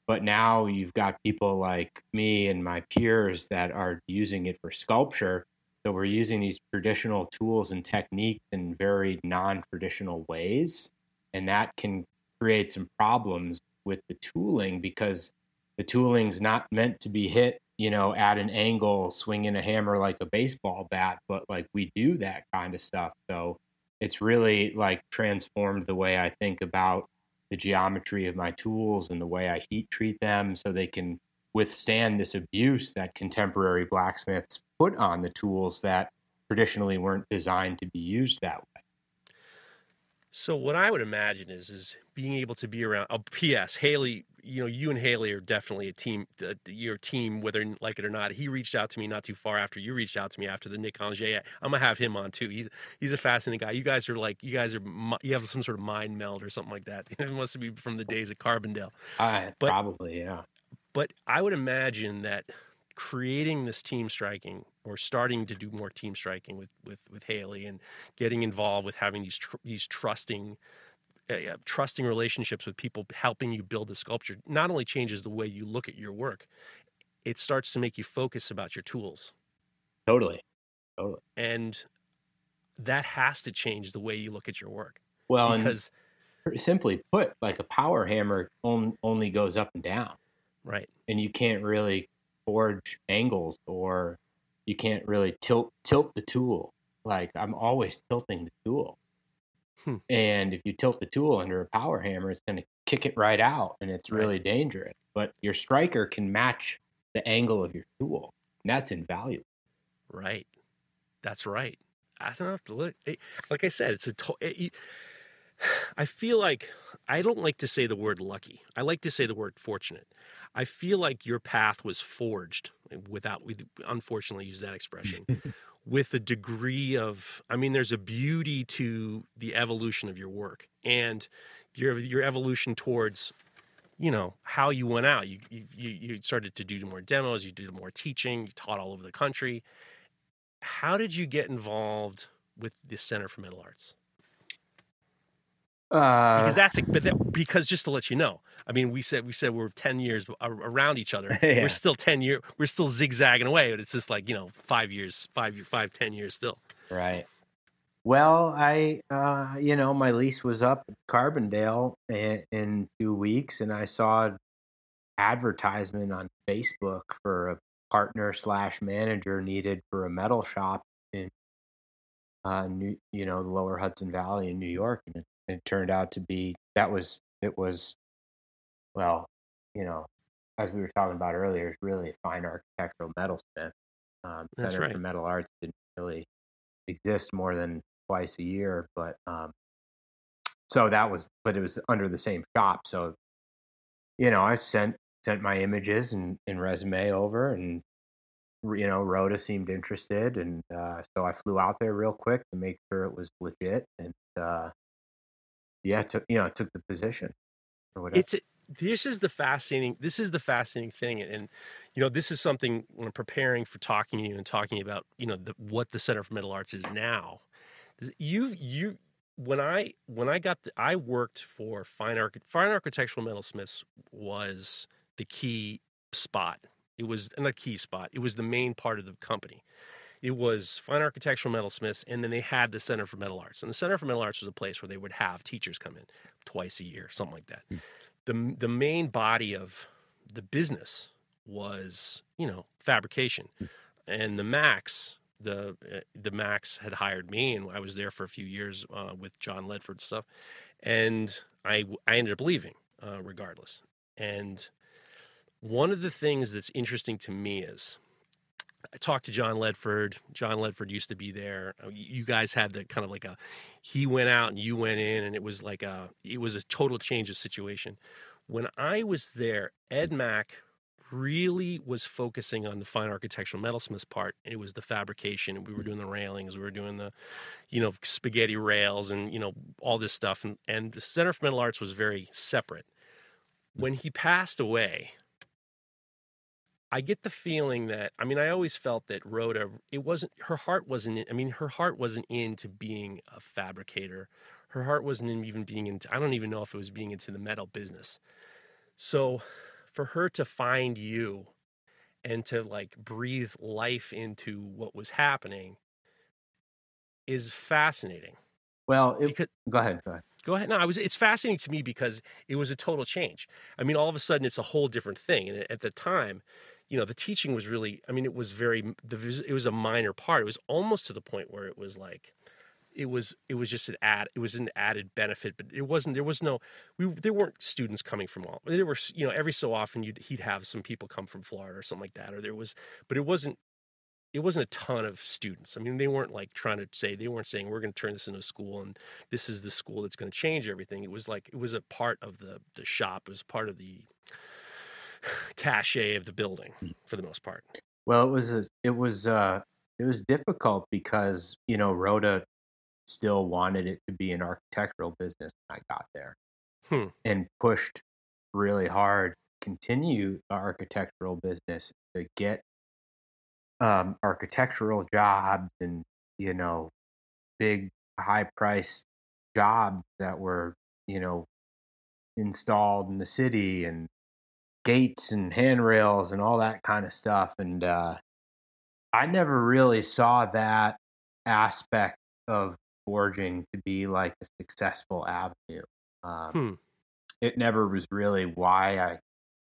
But now you've got people like me and my peers that are using it for sculpture. So we're using these traditional tools and techniques in very non-traditional ways. And that can create some problems with the tooling because the tooling's not meant to be hit, you know, at an angle, swinging a hammer like a baseball bat, but like we do that kind of stuff. So it's really like transformed the way I think about the geometry of my tools and the way I heat treat them so they can withstand this abuse that contemporary blacksmiths put on the tools that traditionally weren't designed to be used that way. So what I would imagine is is being able to be around. Oh, P S Haley, you know, you and Haley are definitely a team. Uh, your team, whether you like it or not. He reached out to me not too far after you reached out to me after the Nick Angier. I'm gonna have him on too. He's he's a fascinating guy. You guys are like you guys are you have some sort of mind meld or something like that. It must be from the days of Carbondale. Uh, but, probably, yeah. But I would imagine that creating this team striking or starting to do more team striking with, with, with Haley and getting involved with having these, tr- these trusting, uh, trusting relationships with people helping you build the sculpture not only changes the way you look at your work, it starts to make you focus about your tools. Totally. Totally. And that has to change the way you look at your work. Well, because and simply put, like a power hammer on, only goes up and down. Right. And you can't really forge angles, or you can't really tilt tilt the tool. Like I'm always tilting the tool. Hmm. And if you tilt the tool under a power hammer, it's going to kick it right out, and it's really right. dangerous. But your striker can match the angle of your tool, and that's invaluable. Right. That's right. I don't have to look. It, like I said, it's a. To, it, it, I feel like I don't like to say the word lucky. I like to say the word fortunate. I feel like your path was forged without, we unfortunately use that expression, with a degree of, I mean, there's a beauty to the evolution of your work and your your evolution towards, you know, how you went out. You you you started to do more demos, you did more teaching, you taught all over the country. How did you get involved with the Center for Metal Arts? Uh, because that's but that, because just to let you know, I mean, we said we said we're ten years around each other. Yeah. We're still ten year, we're still zigzagging away, but it's just like you know, five years, five year, five ten years still. Right. Well, I, uh, you know, my lease was up at Carbondale in, in two weeks, and I saw an advertisement on Facebook for a partner slash manager needed for a metal shop in, uh, New, you know, the Lower Hudson Valley in New York, and it It turned out to be, that was, it was, well, you know, as we were talking about earlier, it's really a fine architectural metalsmith. Um, That's Center right. for Metal Arts didn't really exist more than twice a year, but, um, so that was, but it was under the same shop. So, you know, I sent, sent my images and, and resume over and, you know, Rhoda seemed interested. And, uh, so I flew out there real quick to make sure it was legit. And, uh, Yeah, took you know took the position. Or whatever. It's a, this is the fascinating. This is the fascinating thing, and, and you know this is something when I'm preparing for talking to you and talking about you know the, what the Center for Metal Arts is now. You've you when I when I got the, I worked for fine arch fine architectural metalsmiths was the key spot. It was not a key spot. It was the main part of the company. It was fine architectural metalsmiths, and then they had the Center for Metal Arts. And the Center for Metal Arts was a place where they would have teachers come in twice a year, something like that. Mm-hmm. The the main body of the business was, you know, fabrication. Mm-hmm. And the Max, the the Max had hired me, and I was there for a few years uh, with John Ledford and stuff. And I, I ended up leaving uh, regardless. And one of the things that's interesting to me is, I talked to John Ledford. John Ledford used to be there. You guys had the kind of like a, he went out and you went in, and it was like a, it was a total change of situation. When I was there, Ed Mack really was focusing on the fine architectural metalsmiths part, and it was the fabrication. And we were doing the railings, we were doing the, you know, spaghetti rails, and you know all this stuff. And and the Center for Metal Arts was very separate. When he passed away, I get the feeling that, I mean, I always felt that Rhoda, it wasn't, her heart wasn't, in, I mean, her heart wasn't into being a fabricator. Her heart wasn't in even being into, I don't even know if it was being into the metal business. So for her to find you and to like breathe life into what was happening is fascinating. Well, it, because, go ahead, go ahead. Go ahead. No, I was. It's fascinating to me because it was a total change. I mean, all of a sudden it's a whole different thing. And at the time, you know, the teaching was really, I mean, it was very, the, it was a minor part. It was almost to the point where it was like, it was, it was just an add, it was an added benefit, but it wasn't, there was no, we, there weren't students coming from all, there were, you know, every so often you'd, he'd have some people come from Florida or something like that, or there was, but it wasn't, it wasn't a ton of students. I mean, they weren't like trying to say, they weren't saying we're going to turn this into a school and this is the school that's going to change everything. It was like, it was a part of the, the shop. It was part of the cachet of the building for the most part. Well, it was a, it was uh it was difficult because you know Rhoda still wanted it to be an architectural business when I got there, hmm. and pushed really hard to continue the architectural business, to get um architectural jobs and you know big high priced jobs that were you know installed in the city, and gates and handrails and all that kind of stuff. And uh, I never really saw that aspect of forging to be like a successful avenue. Um, hmm. It never was really why I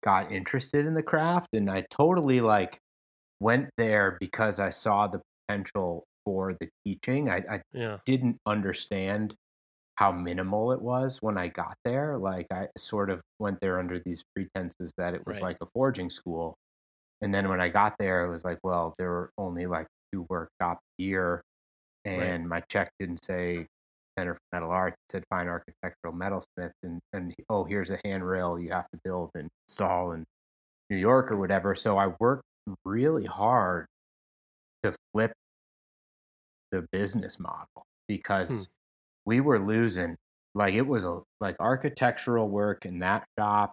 got interested in the craft. And I totally like went there because I saw the potential for the teaching. I, I yeah. didn't understand how minimal it was when I got there. Like I sort of went there under these pretenses that it was right. like a forging school. And then when I got there, it was like, well, there were only like two workshops a year. and right. my check didn't say Center for Metal Arts, it said Fine Architectural Metalsmith, and, and oh, here's a handrail you have to build and install in New York or whatever. So I worked really hard to flip the business model, because hmm. we were losing, like it was a like architectural work in that shop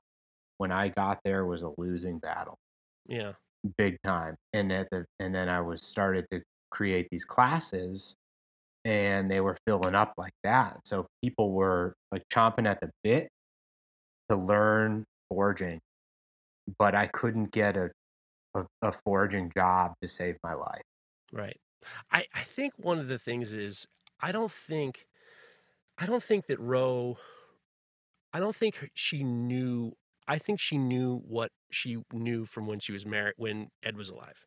when I got there was a losing battle. Yeah. Big time. And at the and then I was started to create these classes, and they were filling up like that. So people were like chomping at the bit to learn forging, but I couldn't get a a, a forging job to save my life. Right. I, I think one of the things is I don't think I don't think that Ro I don't think she knew I think she knew what she knew from when she was married, when Ed was alive.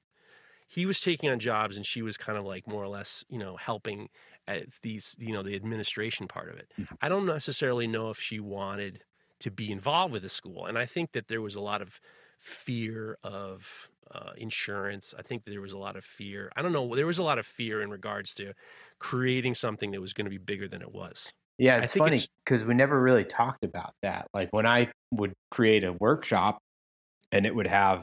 He was taking on jobs, and she was kind of like more or less, you know, helping at these, you know, the administration part of it. I don't necessarily know if she wanted to be involved with the school. And I think that there was a lot of fear of uh, insurance. I think that there was a lot of fear. I don't know. There was a lot of fear in regards to creating something that was going to be bigger than it was. Yeah, it's funny because we never really talked about that. Like when I would create a workshop and it would have,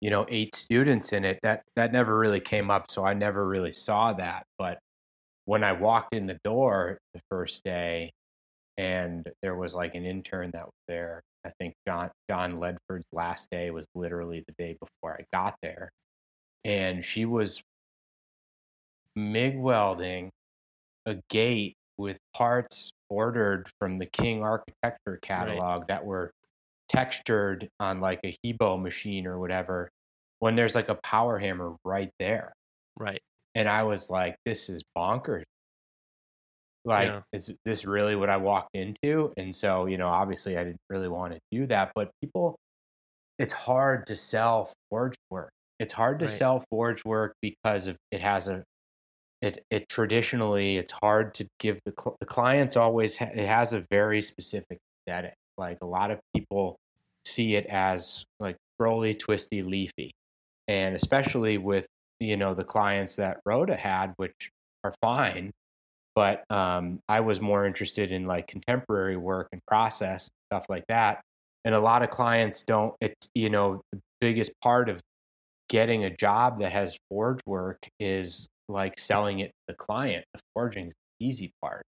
you know, eight students in it, that that never really came up. So I never really saw that. But when I walked in the door the first day and there was like an intern that was there, I think John John Ledford's last day was literally the day before I got there. And she was MIG welding a gate with parts ordered from the King Architecture catalog right. that were textured on like a Hebo machine or whatever, when there's like a power hammer right there. Right. And I was like, this is bonkers. Like, yeah. is this really what I walked into? And so, you know, obviously I didn't really want to do that, but people, it's hard to sell forge work. It's hard to right. sell forge work because of, it has a, It it traditionally it's hard to give the cl- the clients always ha- it has a very specific aesthetic. Like a lot of people see it as like scrolly, twisty, leafy, and especially with, you know, the clients that Rhoda had, which are fine, but um, I was more interested in like contemporary work and process stuff like that. And a lot of clients don't. It's, you know, the biggest part of getting a job that has forge work is like selling it to the client. The forging is the easy part.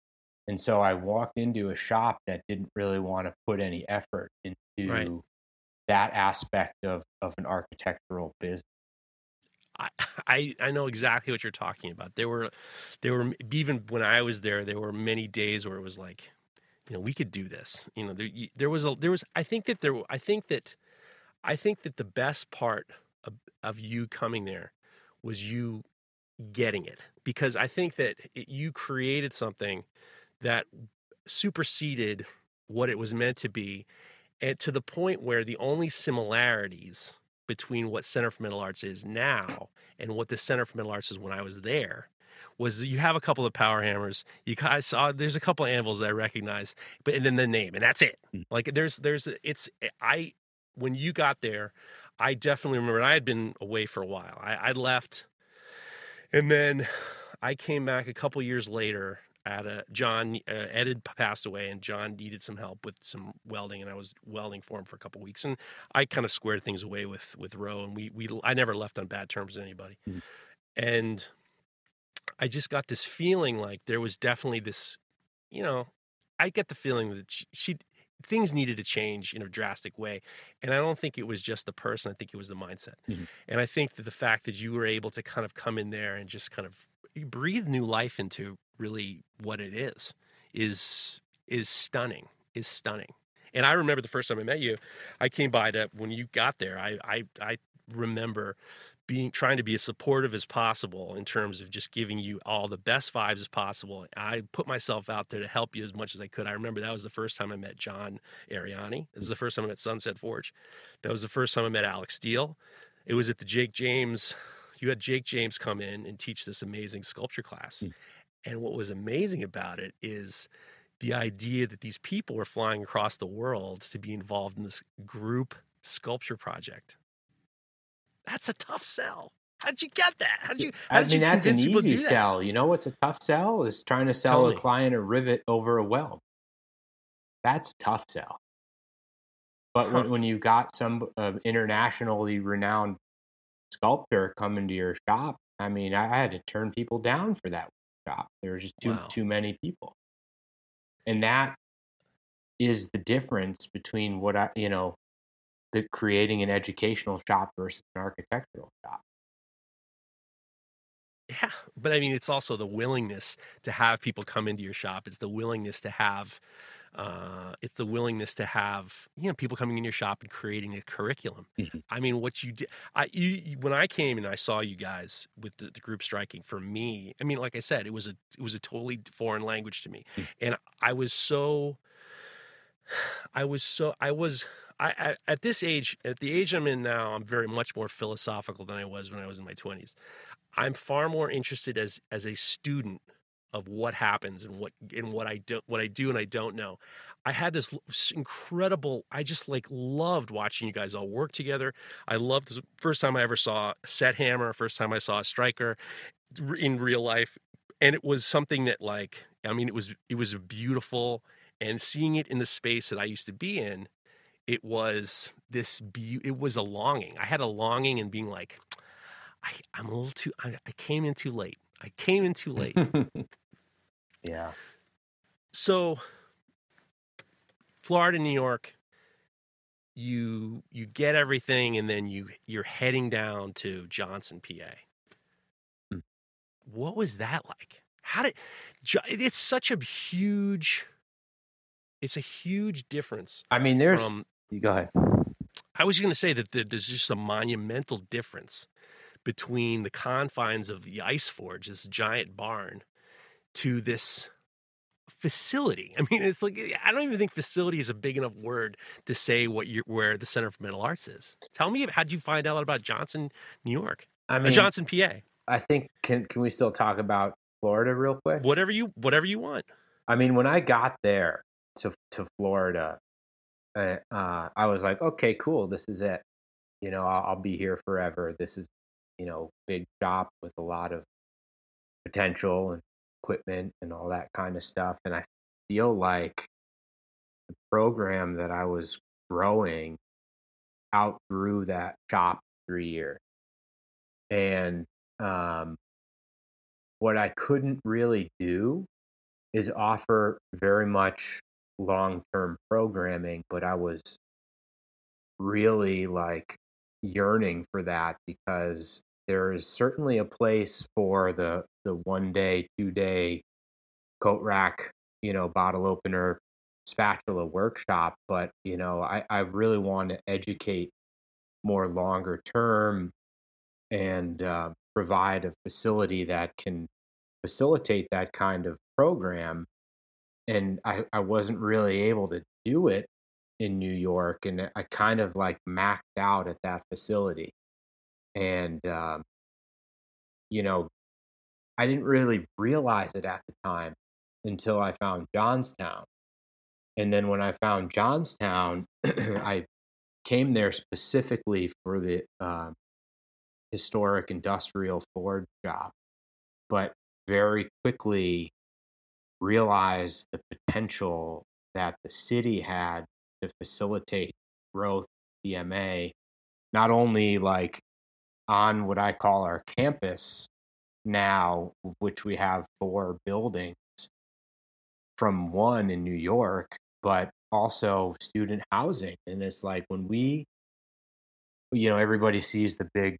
And so I walked into a shop that didn't really want to put any effort into right. that aspect of, of an architectural business. I, I I know exactly what you're talking about. There were there were even when I was there, there were many days where it was like, you know, we could do this. You know, there there was a there was I think that there I think that I think that the best part of, of you coming there was you getting it, because I think that it, you created something that superseded what it was meant to be, and to the point where the only similarities between what Center for Metal Arts is now and what the Center for Metal Arts is when I was there was you have a couple of power hammers. You guys saw there's a couple of anvils that I recognize, but and then the name, and that's it. Like there's there's it's I when you got there, I definitely remember. And I had been away for a while. I, I left. And then I came back a couple years later at a John, uh, Ed had passed away, and John needed some help with some welding, and I was welding for him for a couple of weeks. And I kind of squared things away with, with Roe, and we, we, I never left on bad terms with anybody. Mm-hmm. And I just got this feeling like there was definitely this, you know, I get the feeling that she, she things needed to change in a drastic way. And I don't think it was just the person. I think it was the mindset. Mm-hmm. And I think that the fact that you were able to kind of come in there and just kind of breathe new life into really what it is, is, is stunning, is stunning. And I remember the first time I met you, I came by to, when you got there, I, I, I remember being, trying to be as supportive as possible in terms of just giving you all the best vibes as possible. I put myself out there to help you as much as I could. I remember that was the first time I met John Ariani. This is the first time I met Sunset Forge. That was the first time I met Alex Steele. It was at the Jake James. You had Jake James come in and teach this amazing sculpture class. Mm-hmm. And what was amazing about it is the idea that these people were flying across the world to be involved in this group sculpture project. That's a tough sell. How'd you get that? How'd you? How I mean, you that's an easy sell. You know what's a tough sell is trying to sell totally. a client a rivet over a weld. That's a tough sell. But huh. when when you got some uh, internationally renowned sculptor coming to your shop, I mean, I, I had to turn people down for that shop. There were just too wow. too many people, and that is the difference between what I you know, the creating an educational shop versus an architectural shop. Yeah, but I mean, it's also the willingness to have people come into your shop. It's the willingness to have, uh, it's the willingness to have, you know, people coming in your shop and creating a curriculum. Mm-hmm. I mean, what you did, I, you, when I came and I saw you guys with the, the group striking, for me, I mean, like I said, it was a, it was a totally foreign language to me. Mm-hmm. And I was so, I was so, I was, I, I, at this age, at the age I'm in now, I'm very much more philosophical than I was when I was in my twenties. I'm far more interested as as a student of what happens and what and what I do what I do and I don't know. I had this incredible. I just like loved watching you guys all work together. I loved the first time I ever saw a set hammer. First time I saw a striker in real life, and it was something that like I mean it was it was beautiful. And seeing it in the space that I used to be in, it was this. Be- it was a longing. I had a longing and being like. I, I'm a little too, I, I came in too late. I came in too late. Yeah. So Florida, New York, you, you get everything. And then you, you're heading down to Johnstown, P A. Hmm. What was that like? How did, it's such a huge, it's a huge difference. I mean, there's, from, you go ahead. I was going to say that there's just a monumental difference between the confines of the Ice Forge, this giant barn, to this facility. I mean, it's like, I don't even think facility is a big enough word to say what you're, where the Center for Metal Arts is. Tell me, how did you find out about Johnstown, New York? I mean, or Johnstown, P A. I think, can can we still talk about Florida real quick? Whatever you, whatever you want. I mean, when I got there to, to Florida, uh, uh, I was like, okay, cool. This is it. You know, I'll, I'll be here forever. This is, you know, big shop with a lot of potential and equipment and all that kind of stuff. And I feel like the program that I was growing outgrew that shop three years. And um, what I couldn't really do is offer very much long-term programming, but I was really like yearning for that, because there is certainly a place for the the one day, two day coat rack, you know, bottle opener, spatula workshop. But, you know, I, I really want to educate more longer term and uh, provide a facility that can facilitate that kind of program. And I, I wasn't really able to do it in New York, and I kind of like maxed out at that facility. And um, you know, I didn't really realize it at the time until I found Johnstown. And then when I found Johnstown, I came there specifically for the uh, historic industrial forge shop, but very quickly realized the potential that the city had to facilitate growth C M A, not only like on what I call our campus now, which we have four buildings from one in New York, but also student housing. And it's like when we, you know, everybody sees the big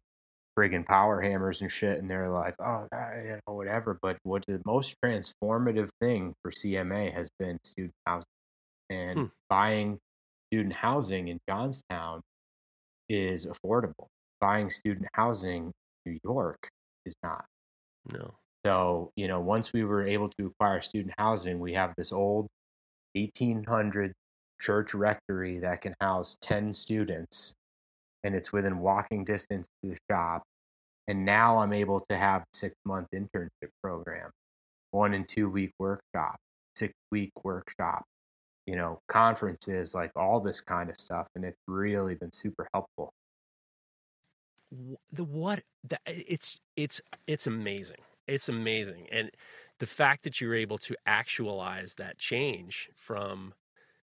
friggin' power hammers and shit, and they're like, oh, you know, whatever. But what the most transformative thing for C M A has been student housing, and hmm. buying student housing in Johnstown is affordable. Buying student housing in New York is not. No. So, you know, once we were able to acquire student housing, we have this old eighteen hundred church rectory that can house ten students, and it's within walking distance to the shop. And now I'm able to have a six-month internship program, one- and two-week workshop, six-week workshop, you know, conferences, like all this kind of stuff. And it's really been super helpful. the what the, it's it's it's amazing. It's amazing. And the fact that you're able to actualize that change from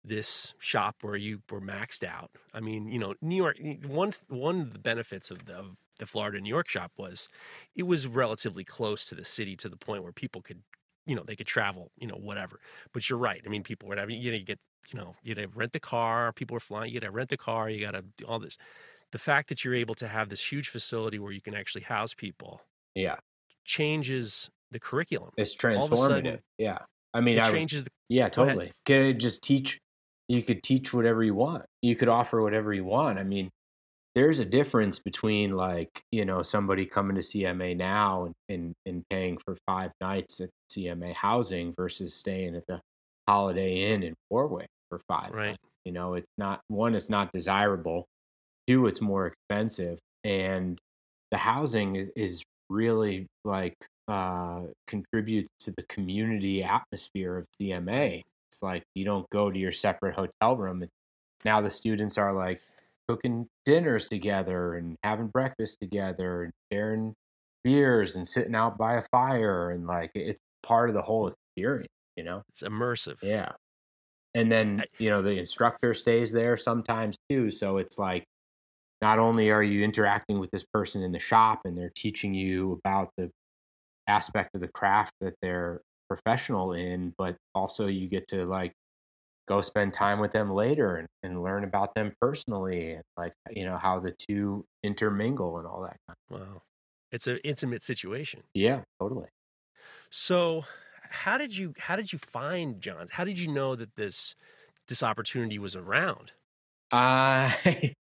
this shop where you were maxed out. I mean, you know, New York, one one of the benefits of the of the Florida New York shop was it was relatively close to the city to the point where people could, you know, they could travel, you know, whatever. But you're right. I mean, people were having, you know, you get, you know, you had to rent the car, people were flying, you got to rent the car, you got to do all this. The fact that you're able to have this huge facility where you can actually house people. Yeah. Changes the curriculum. It's transformative. Sudden, yeah. I mean, it I changes. The, yeah, totally. Could just teach. You could teach whatever you want. You could offer whatever you want. I mean, there's a difference between, like, you know, somebody coming to C M A now and, and, and paying for five nights at C M A housing versus staying at the Holiday Inn in Warwick for five. Right. Nights. You know, it's not, one, it's not desirable. Two, it's more expensive. And the housing is, is really like uh, contributes to the community atmosphere of C M A. It's like you don't go to your separate hotel room. And now the students are like cooking dinners together and having breakfast together and sharing beers and sitting out by a fire. And like it's part of the whole experience, you know? It's immersive. Yeah. And then, you know, the instructor stays there sometimes too. So it's like, not only are you interacting with this person in the shop and they're teaching you about the aspect of the craft that they're professional in, but also you get to like go spend time with them later and, and learn about them personally and like, you know, how the two intermingle and all that kind of stuff. Wow. It's an intimate situation. Yeah, totally. So how did you how did you find John's? How did you know that this this opportunity was around? I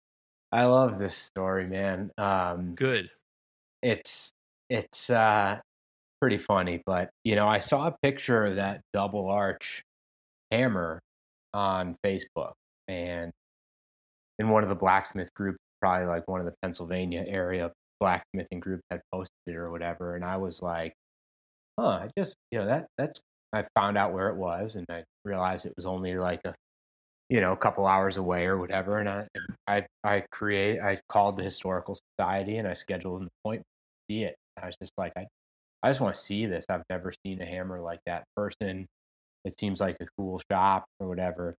I love this story, man. Um, Good. It's it's uh, pretty funny, but you know, I saw a picture of that double arch hammer on Facebook, and in one of the blacksmith groups, probably like one of the Pennsylvania area blacksmithing groups, had posted it or whatever, and I was like, "Huh, I just you know that that's." I found out where it was, and I realized it was only like a. you know, a couple hours away or whatever. And I, I, I create, I called the historical society and I scheduled an appointment to see it. I was just like, I, I just want to see this. I've never seen a hammer like that in person. It seems like a cool shop or whatever.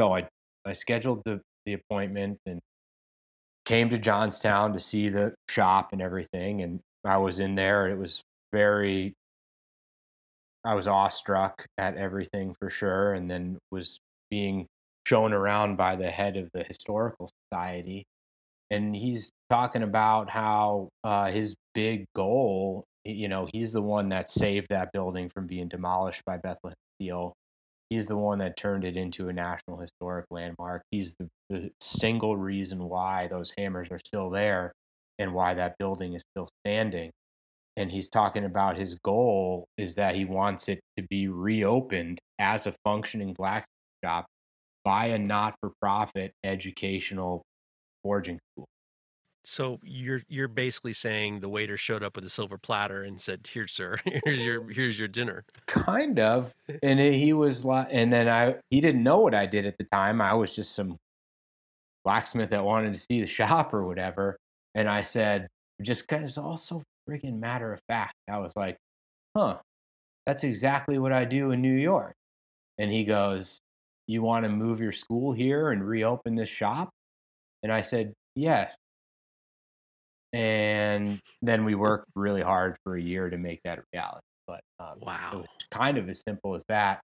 So I, I scheduled the, the appointment and came to Johnstown to see the shop and everything. And I was in there. It was very, I was awestruck at everything for sure. And then was being shown around by the head of the historical society, and he's talking about how uh his big goal, you know, he's the one that saved that building from being demolished by Bethlehem Steel. He's the one that turned it into a national historic landmark. He's the, the single reason why those hammers are still there and why that building is still standing. And he's talking about his goal is that he wants it to be reopened as a functioning blacksmith shop by a not-for-profit educational forging school. So you're you're basically saying the waiter showed up with a silver platter and said, "Here, sir, here's your here's your dinner." Kind of, and he was like, and then I he didn't know what I did at the time. I was just some blacksmith that wanted to see the shop or whatever, and I said, just kind of all so friggin' matter of fact. I was like, "Huh, that's exactly what I do in New York," and he goes, "You want to move your school here and reopen this shop?" And I said, "Yes." And then we worked really hard for a year to make that a reality. But um, wow. It was kind of as simple as that.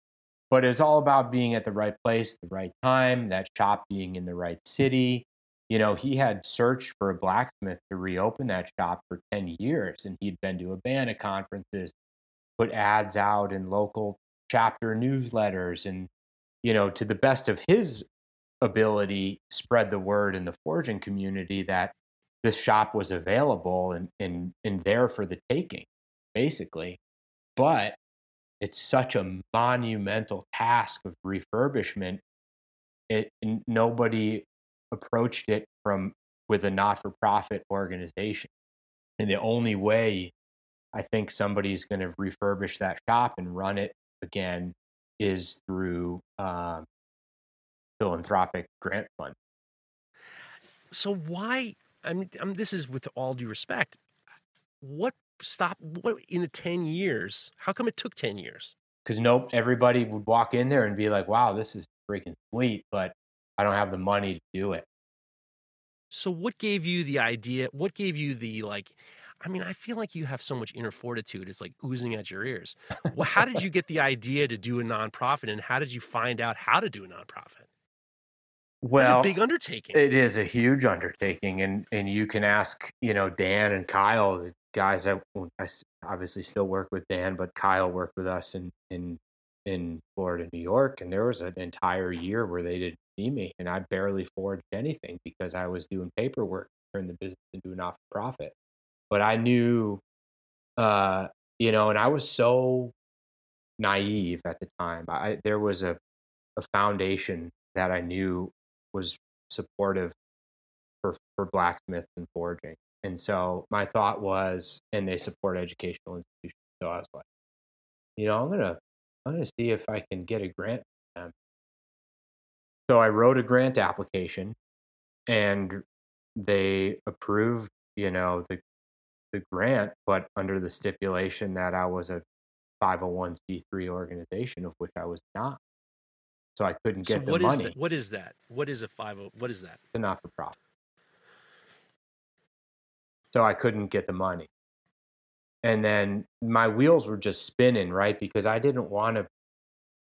But it's all about being at the right place at the right time, that shop being in the right city. You know, he had searched for a blacksmith to reopen that shop for ten years, and he'd been to ABANA conferences, put ads out in local chapter newsletters, and you know, to the best of his ability, spread the word in the forging community that this shop was available and, and, and there for the taking, basically. But it's such a monumental task of refurbishment. It nobody approached it from with a not-for-profit organization. And the only way I think somebody's going to refurbish that shop and run it again is through um, philanthropic grant fund. So why, I mean, I mean, this is with all due respect. What stopped? What in the ten years? How come it took ten years? Because nope, everybody would walk in there and be like, "Wow, this is freaking sweet," but I don't have the money to do it. So, what gave you the idea? What gave you the like? I mean, I feel like you have so much inner fortitude. It's like oozing at your ears. Well, how did you get the idea to do a nonprofit, and how did you find out how to do a nonprofit? Well, it's a big undertaking. It is a huge undertaking. And, and you can ask, you know, Dan and Kyle, the guys I, I obviously still work with Dan, but Kyle worked with us in, in, in Florida, New York. And there was an entire year where they didn't see me and I barely forged anything because I was doing paperwork, turned the business into a not-for-profit. But I knew, uh, you know, and I was so naive at the time. I, there was a, a foundation that I knew was supportive for, for blacksmiths and forging. And so my thought was, and they support educational institutions. So I was like, you know, I'm going to, I'm going to see if I can get a grant for them. So I wrote a grant application and they approved, you know, the, the grant, but under the stipulation that I was a five oh one c three organization, of which I was not. So I couldn't get so the what money. Is that? What is that? What is a five oh? What is that? It's a not-for-profit. So I couldn't get the money. And then my wheels were just spinning, right? Because I didn't want to,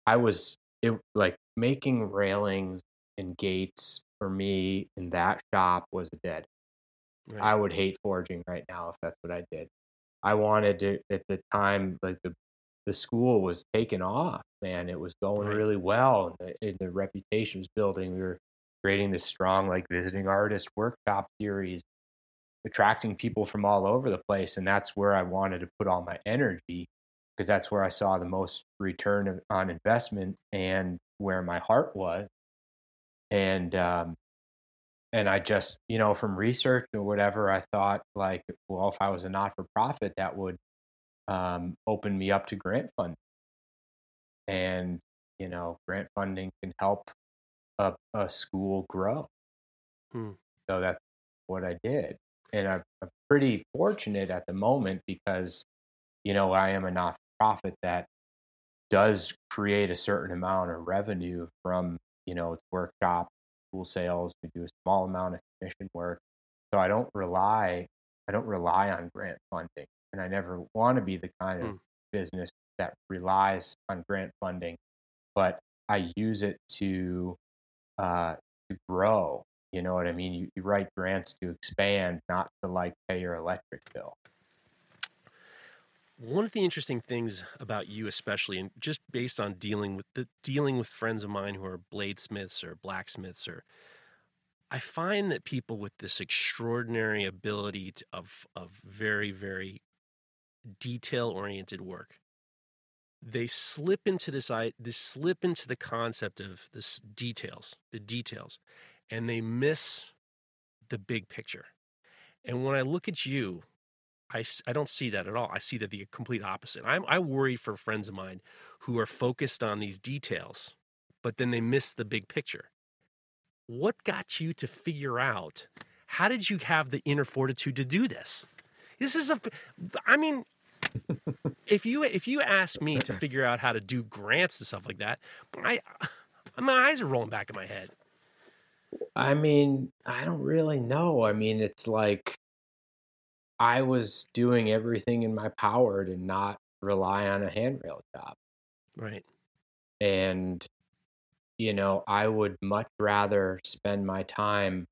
I was it, like making railings and gates for me in that shop was dead. Right. I would hate forging right now if that's what I did. I wanted to, at the time, like the The school was taking off, man. It was going right. really well. And the, and the reputation was building. We were creating this strong, like, visiting artist workshop series, attracting people from all over the place. And that's where I wanted to put all my energy because that's where I saw the most return of, on investment and where my heart was. And, um, and I just, you know, from research or whatever, I thought, like, well, if I was a not-for-profit, that would Um, opened me up to grant funding, and you know, grant funding can help a, a school grow. Hmm. So that's what I did, and I'm, I'm pretty fortunate at the moment because you know I am a not-for-profit that does create a certain amount of revenue from you know its workshop, school sales. We do a small amount of commission work, so I don't rely I don't rely on grant funding. And I never want to be the kind of mm. business that relies on grant funding, but I use it to uh, to grow. You know what I mean? You, you write grants to expand, not to like pay your electric bill. One of the interesting things about you, especially, and just based on dealing with the dealing with friends of mine who are bladesmiths or blacksmiths, or I find that people with this extraordinary ability to, of of very very detail-oriented work, they slip into this. I this slip into the concept of this details, the details, and they miss the big picture. And when I look at you, I, I don't see that at all. I see that the complete opposite. I'm I worry for friends of mine who are focused on these details, but then they miss the big picture. What got you to figure out? How did you have the inner fortitude to do this? This is a. I mean. If you if you ask me to figure out how to do grants and stuff like that, I my eyes are rolling back in my head. I mean, I don't really know. I mean, it's like I was doing everything in my power to not rely on a handrail job. Right. And you know, I would much rather spend my time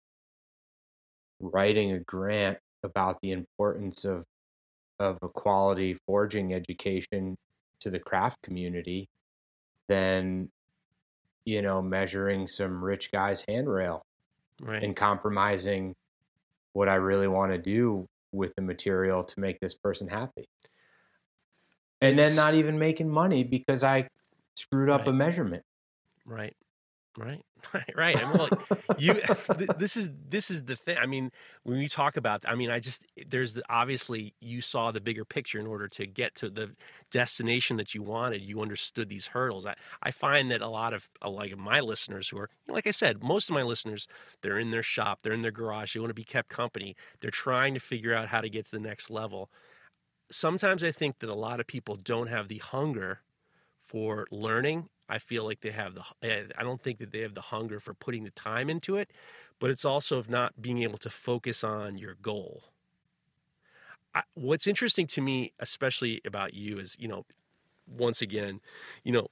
writing a grant about the importance of of a quality forging education to the craft community than, you know, measuring some rich guy's handrail right. and compromising what I really want to do with the material to make this person happy. And it's, then not even making money because I screwed up right. a measurement. Right. Right. Right. I mean, like, you, th- this is, this is the thing. I mean, when you talk about, I mean, I just, there's the, obviously you saw the bigger picture in order to get to the destination that you wanted. You understood these hurdles. I, I find that a lot of a, like my listeners who are, like I said, most of my listeners, they're in their shop, they're in their garage. They want to be kept company. They're trying to figure out how to get to the next level. Sometimes I think that a lot of people don't have the hunger for learning. I feel like they have the, I don't think that they have the hunger for putting the time into it, but it's also of not being able to focus on your goal. I, what's interesting to me, especially about you is, you know, once again, you know,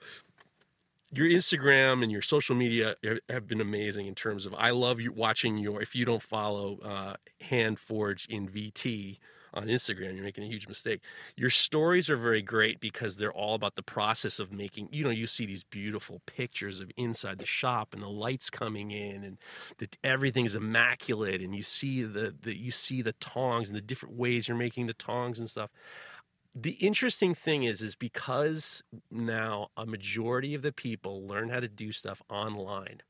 your Instagram and your social media have been amazing in terms of, I love you watching your, if you don't follow uh, Handforge in V T on Instagram, you're making a huge mistake. Your stories are very great because they're all about the process of making, you know, you see these beautiful pictures of inside the shop and the lights coming in and the, everything's immaculate. And you see the, the, you see the tongs and the different ways you're making the tongs and stuff. The interesting thing is, is because now a majority of the people learn how to do stuff online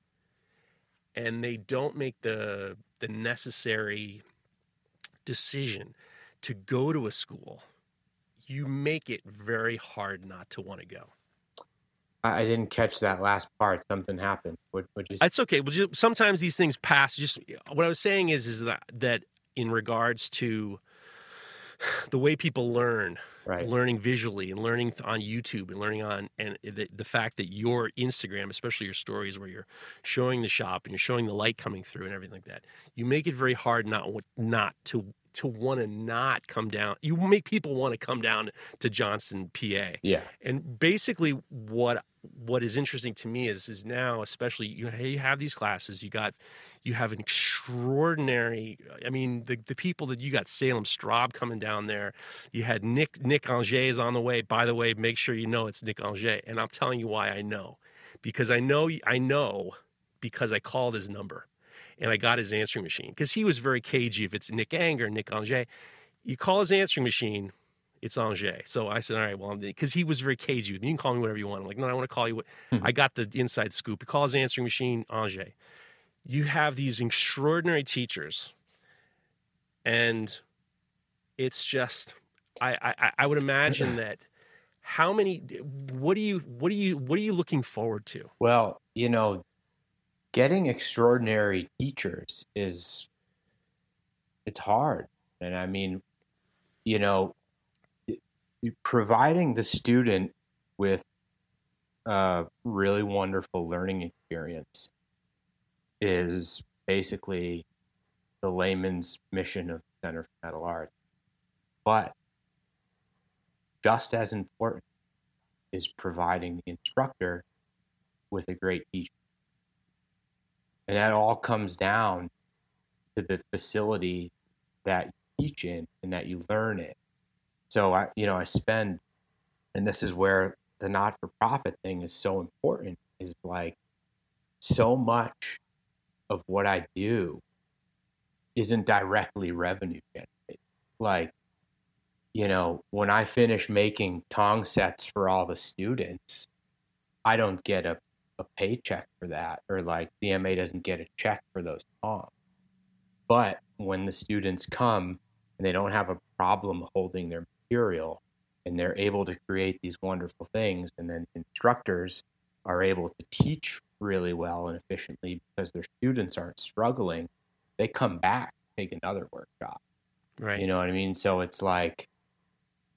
and they don't make the the necessary decision to go to a school, you make it very hard not to want to go. I didn't catch that last part. Something happened. What, what you say? It's okay. Well, just, sometimes these things pass. Just what I was saying is, is that, that in regards to the way people learn, right. Learning visually and learning on YouTube and learning on, and the, the fact that your Instagram, especially your stories where you're showing the shop and you're showing the light coming through and everything like that, you make it very hard not not to to want to not come down. You make people want to come down to Johnston, P A. Yeah. And basically what, what is interesting to me is, is now, especially, you know, you have these classes, you got, you have an extraordinary, I mean, the, the people that you got, Salem Straub coming down there, you had Nick, Nick Angier is on the way. By the way, make sure you know it's Nick Angier. And I'm telling you why I know, because I know, I know because I called his number. And I got his answering machine because he was very cagey. If it's Nick Angier, Nick Angier, you call his answering machine, it's Angier. So I said, all right, well, because he was very cagey. You can call me whatever you want. I'm like, no, I want to call you. What... Mm-hmm. I got the inside scoop. You call his answering machine, Angier. You have these extraordinary teachers. And it's just, I, I, I would imagine that how many, what do you, what do you, what are you looking forward to? Well, you know, getting extraordinary teachers is, it's hard. And I mean, you know, providing the student with a really wonderful learning experience is basically the layman's mission of Center for Metal Arts. But just as important is providing the instructor with a great teacher. And that all comes down to the facility that you teach in and that you learn in. So I, you know, I spend, and this is where the not-for-profit thing is so important, is like so much of what I do isn't directly revenue generated. Like, you know, when I finish making tong sets for all the students, I don't get a a paycheck for that, or like the M A doesn't get a check for those tongs. But when the students come and they don't have a problem holding their material and they're able to create these wonderful things, and then instructors are able to teach really well and efficiently because their students aren't struggling, they come back, take another workshop. Right. You know what I mean? So it's like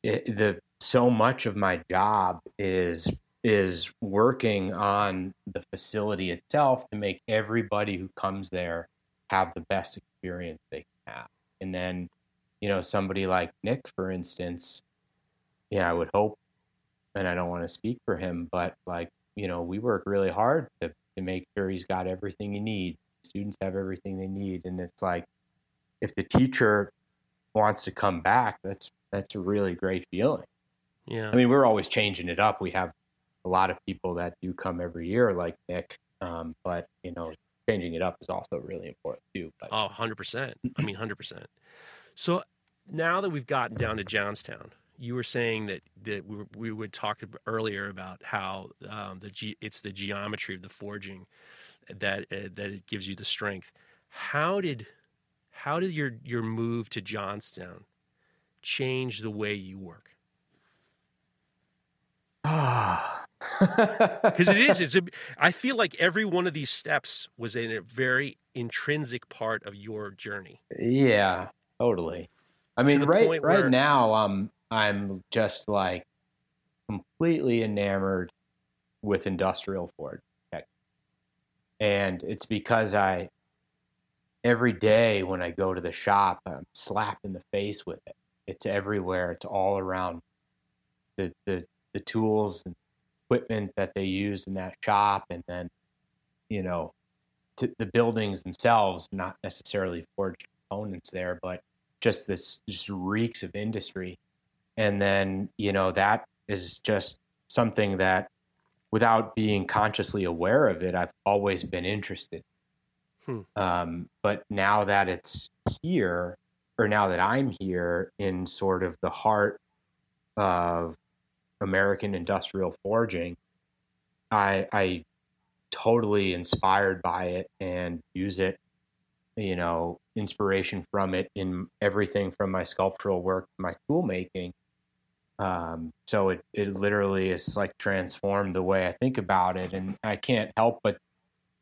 it, the so much of my job is is working on the facility itself to make everybody who comes there have the best experience they can have. And then, you know, somebody like Nick, for instance, yeah, you know, I would hope, and I don't want to speak for him, but like, you know, we work really hard to, to make sure he's got everything he needs. Students have everything they need. And it's like, if the teacher wants to come back, that's, that's a really great feeling. Yeah. I mean, we're always changing it up. We have a lot of people that do come every year, like Nick, um, but, you know, changing it up is also really important too. But. Oh, one hundred percent. I mean, one hundred percent. So now that we've gotten down to Johnstown, you were saying that, that we, we would talk earlier about how um, the G, it's the geometry of the forging that uh, that it gives you the strength. How did how did your your move to Johnstown change the way you work? Ah, because it is. It's a, I feel like every one of these steps was in a very intrinsic part of your journey. Yeah, totally. I mean, right where... right now, I'm I'm just like completely enamored with industrial Ford tech, and it's because I every day when I go to the shop, I'm slapped in the face with it. It's everywhere. It's all around the the. the tools and equipment that they used in that shop. And then, you know, to the buildings themselves, not necessarily forged components there, but just this just reeks of industry. And then, you know, that is just something that without being consciously aware of it, I've always been interested. Hmm. Um, but now that it's here, or now that I'm here in sort of the heart of American industrial forging, I I totally inspired by it and use it, you know, inspiration from it in everything from my sculptural work, my tool making. Um, so it, it literally is like transformed the way I think about it. And I can't help but,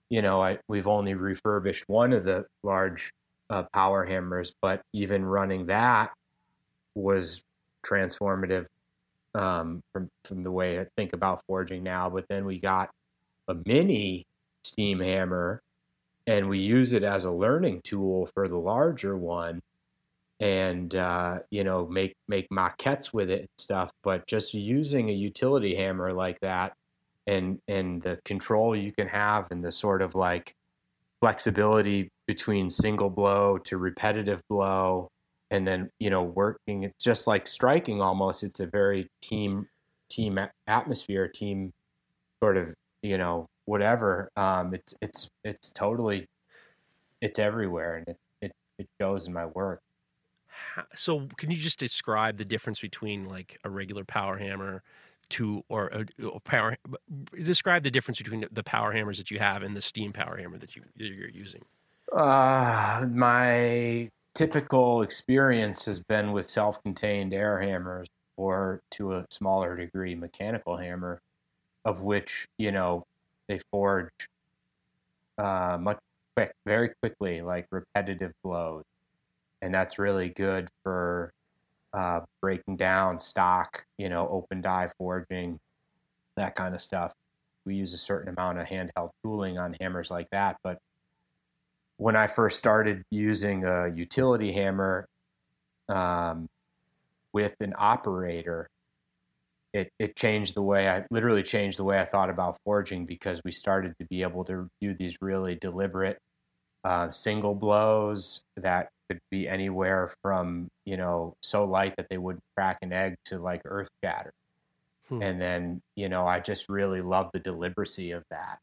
you know, I we've only refurbished one of the large uh, power hammers, but even running that was transformative Um, from, from the way I think about forging now. But then we got a mini steam hammer and we use it as a learning tool for the larger one, and, uh, you know, make, make maquettes with it and stuff. But just using a utility hammer like that and, and the control you can have and the sort of like flexibility between single blow to repetitive blow. And then, you know, working, it's just like striking almost. It's a very team, team atmosphere, team sort of, you know, whatever. Um, it's, it's, it's totally, it's everywhere. And it, it, it shows in my work. So can you just describe the difference between like a regular power hammer to, or a, a power, describe the difference between the power hammers that you have and the steam power hammer that you, you're using? Uh, my... typical experience has been with self-contained air hammers, or to a smaller degree mechanical hammer, of which, you know, they forge uh, much quick, very quickly, like repetitive blows. And that's really good for uh, breaking down stock, you know, open die forging, that kind of stuff. We use a certain amount of handheld tooling on hammers like that, but when I first started using a utility hammer um, with an operator, it, it changed the way I literally changed the way I thought about forging, because we started to be able to do these really deliberate uh, single blows that could be anywhere from, you know, so light that they wouldn't crack an egg to like earth shatter. Hmm. And then, you know, I just really love the deliberacy of that.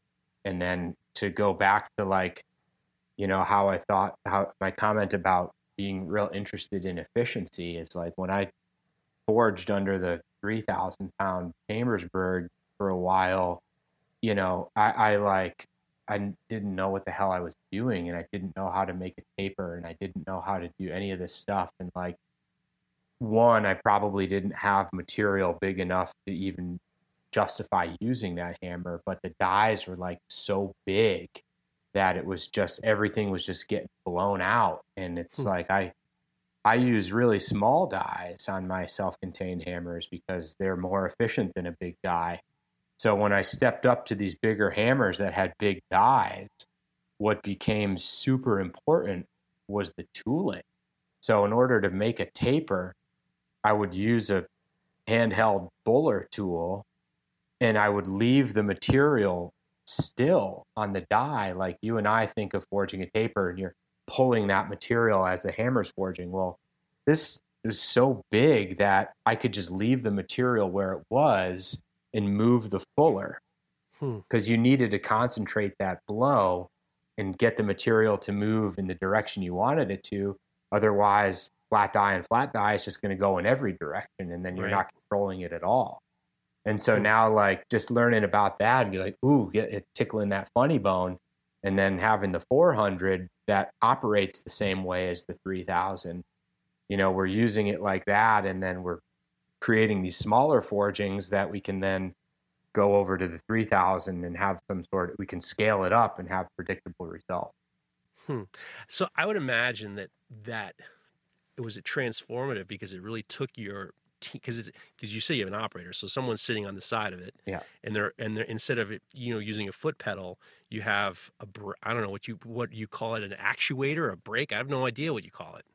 And then to go back to like, you know, how I thought, how my comment about being real interested in efficiency is like when I forged under the three thousand pound Chambersburg for a while, you know, I, I like, I didn't know what the hell I was doing, and I didn't know how to make a taper, and I didn't know how to do any of this stuff. And like, one, I probably didn't have material big enough to even justify using that hammer, but the dies were like so big that it was just, everything was just getting blown out. And it's hmm. like, I, I use really small dies on my self-contained hammers because they're more efficient than a big die. So when I stepped up to these bigger hammers that had big dies, what became super important was the tooling. So in order to make a taper, I would use a handheld buller tool, and I would leave the material still on the die. Like you and I think of forging a taper and you're pulling that material as the hammer's forging. Well, this is so big that I could just leave the material where it was and move the fuller, because hmm. you needed to concentrate that blow and get the material to move in the direction you wanted it to. Otherwise, flat die and flat die is just going to go in every direction, and then you're right. not controlling it at all. And so now, like, just learning about that and be like, ooh, get it tickling that funny bone. and then having the four hundred that operates the same way as the three thousand. You know, we're using it like that, and then we're creating these smaller forgings that we can then go over to the three thousand and have some sort of, we can scale it up and have predictable results. Hmm. So I would imagine that that it was a transformative, because it really took your team, because it's because you say you have an operator, so someone's sitting on the side of it, yeah, and they're and they're instead of it, you know, using a foot pedal, you have a I don't know what you what you call it, an actuator, a brake. I have no idea what you call it.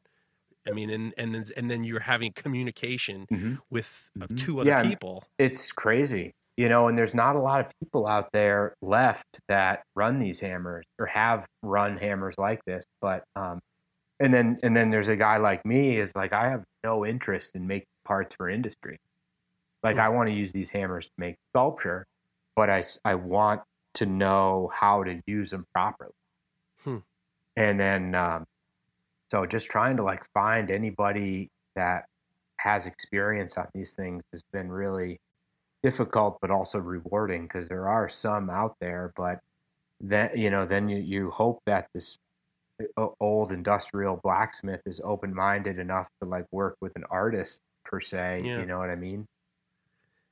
I mean, and and then, and then you're having communication mm-hmm. with uh, two other yeah, people. It's crazy, you know. And there's not a lot of people out there left that run these hammers or have run hammers like this. But um, and then and then there's a guy like me is like, I have no interest in making parts for industry. Like, I want to use these hammers to make sculpture, but I I want to know how to use them properly. Hmm. And then. Um, So just trying to like find anybody that has experience on these things has been really difficult, but also rewarding, because there are some out there, but then, you know, then you, you hope that this old industrial blacksmith is open-minded enough to like work with an artist per se, yeah. You know what I mean?